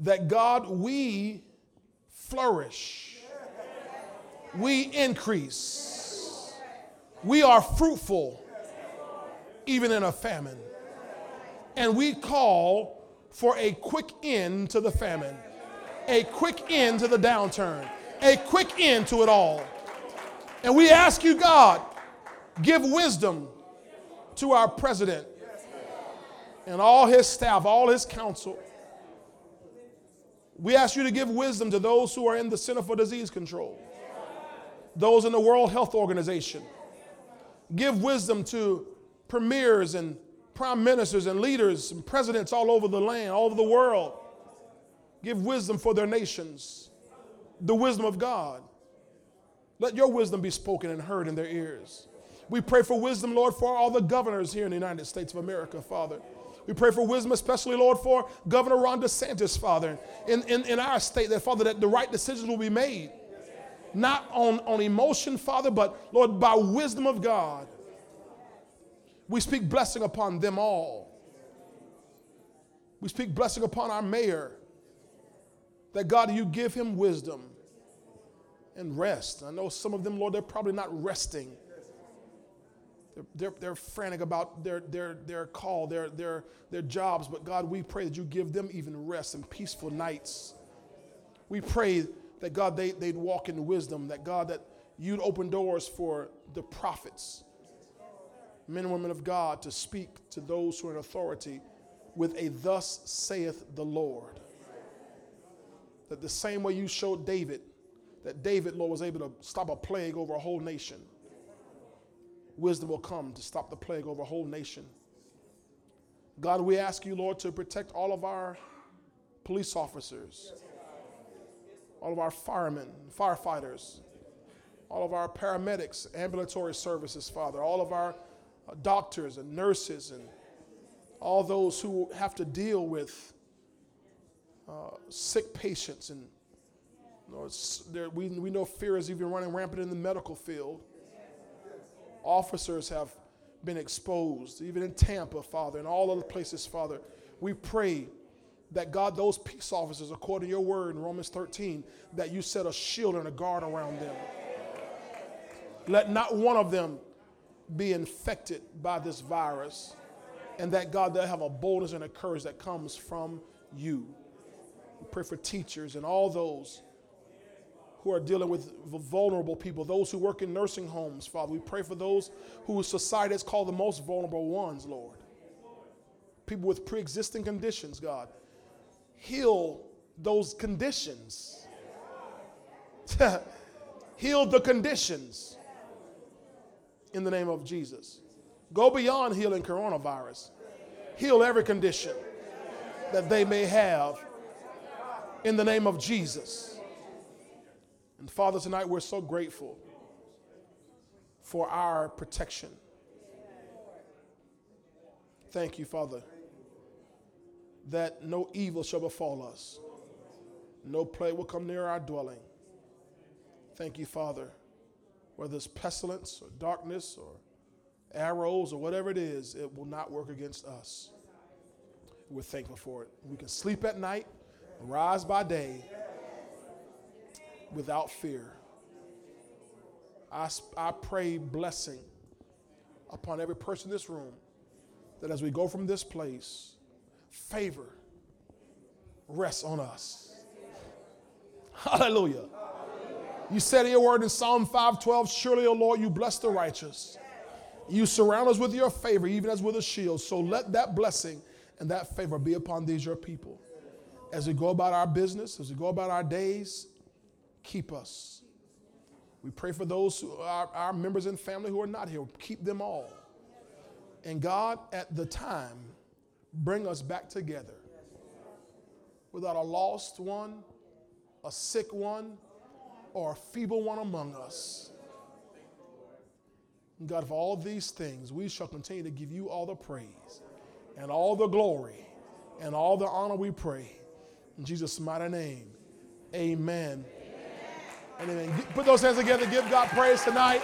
that God, we flourish. We increase. We are fruitful even in a famine. And we call for a quick end to the famine. A quick end to the downturn, a quick end to it all. And we ask you, God, give wisdom to our president and all his staff, all his council. We ask you to give wisdom to those who are in the Center for Disease Control, those in the World Health Organization. Give wisdom to premiers and prime ministers and leaders and presidents all over the land, all over the world. Give wisdom for their nations, the wisdom of God. Let your wisdom be spoken and heard in their ears. We pray for wisdom, Lord, for all the governors here in the United States of America, Father. We pray for wisdom, especially, Lord, for Governor Ron DeSantis, Father, in, in, in our state, that, Father, that the right decisions will be made. Not on, on emotion, Father, but, Lord, by wisdom of God. We speak blessing upon them all. We speak blessing upon our mayor. That, God, you give him wisdom and rest. I know some of them, Lord, they're probably not resting. They're, they're, they're frantic about their, their, their call, their, their, their jobs. But, God, we pray that you give them even rest and peaceful nights. We pray that, God, they, they'd walk in wisdom. That, God, that you'd open doors for the prophets, men and women of God, to speak to those who are in authority with a thus saith the Lord. That the same way you showed David, that David, Lord, was able to stop a plague over a whole nation. Wisdom will come to stop the plague over a whole nation. God, we ask you, Lord, to protect all of our police officers, all of our firemen, firefighters, all of our paramedics, ambulatory services, Father, all of our doctors and nurses and all those who have to deal with Uh, sick patients, and you know, there, we, we know fear is even running rampant in the medical field. Officers have been exposed, even in Tampa, Father, and all other places, Father. We pray that, God, those peace officers, according to your word in Romans thirteen, that you set a shield and a guard around them. Let not one of them be infected by this virus, and that, God, they'll have a boldness and a courage that comes from you. We pray for teachers and all those who are dealing with vulnerable people, those who work in nursing homes, Father. We pray for those who society has called the most vulnerable ones, Lord. People with pre-existing conditions, God. Heal those conditions. Heal the conditions in the name of Jesus. Go beyond healing coronavirus. Heal every condition. that they may have in the name of Jesus. And Father, tonight we're so grateful for our protection. Thank you, Father, that no evil shall befall us. No plague will come near our dwelling. Thank you, Father, whether it's pestilence or darkness or arrows or whatever it is, it will not work against us. We're thankful for it. We can sleep at night, rise by day without fear. I, I pray blessing upon every person in this room that as we go from this place, favor rests on us. Hallelujah. You said in your word in Psalm five twelve, surely, O Lord, you bless the righteous. You surround us with your favor, even as with a shield. So let that blessing and that favor be upon these, your people. As we go about our business, as we go about our days, keep us. We pray for those who are our members and family who are not here. Keep them all. And God, at the time, bring us back together without a lost one, a sick one, or a feeble one among us. And God, for all these things, we shall continue to give you all the praise and all the glory and all the honor, we pray. In Jesus' mighty name, amen. Amen. Amen. Put those hands together. Give God praise tonight.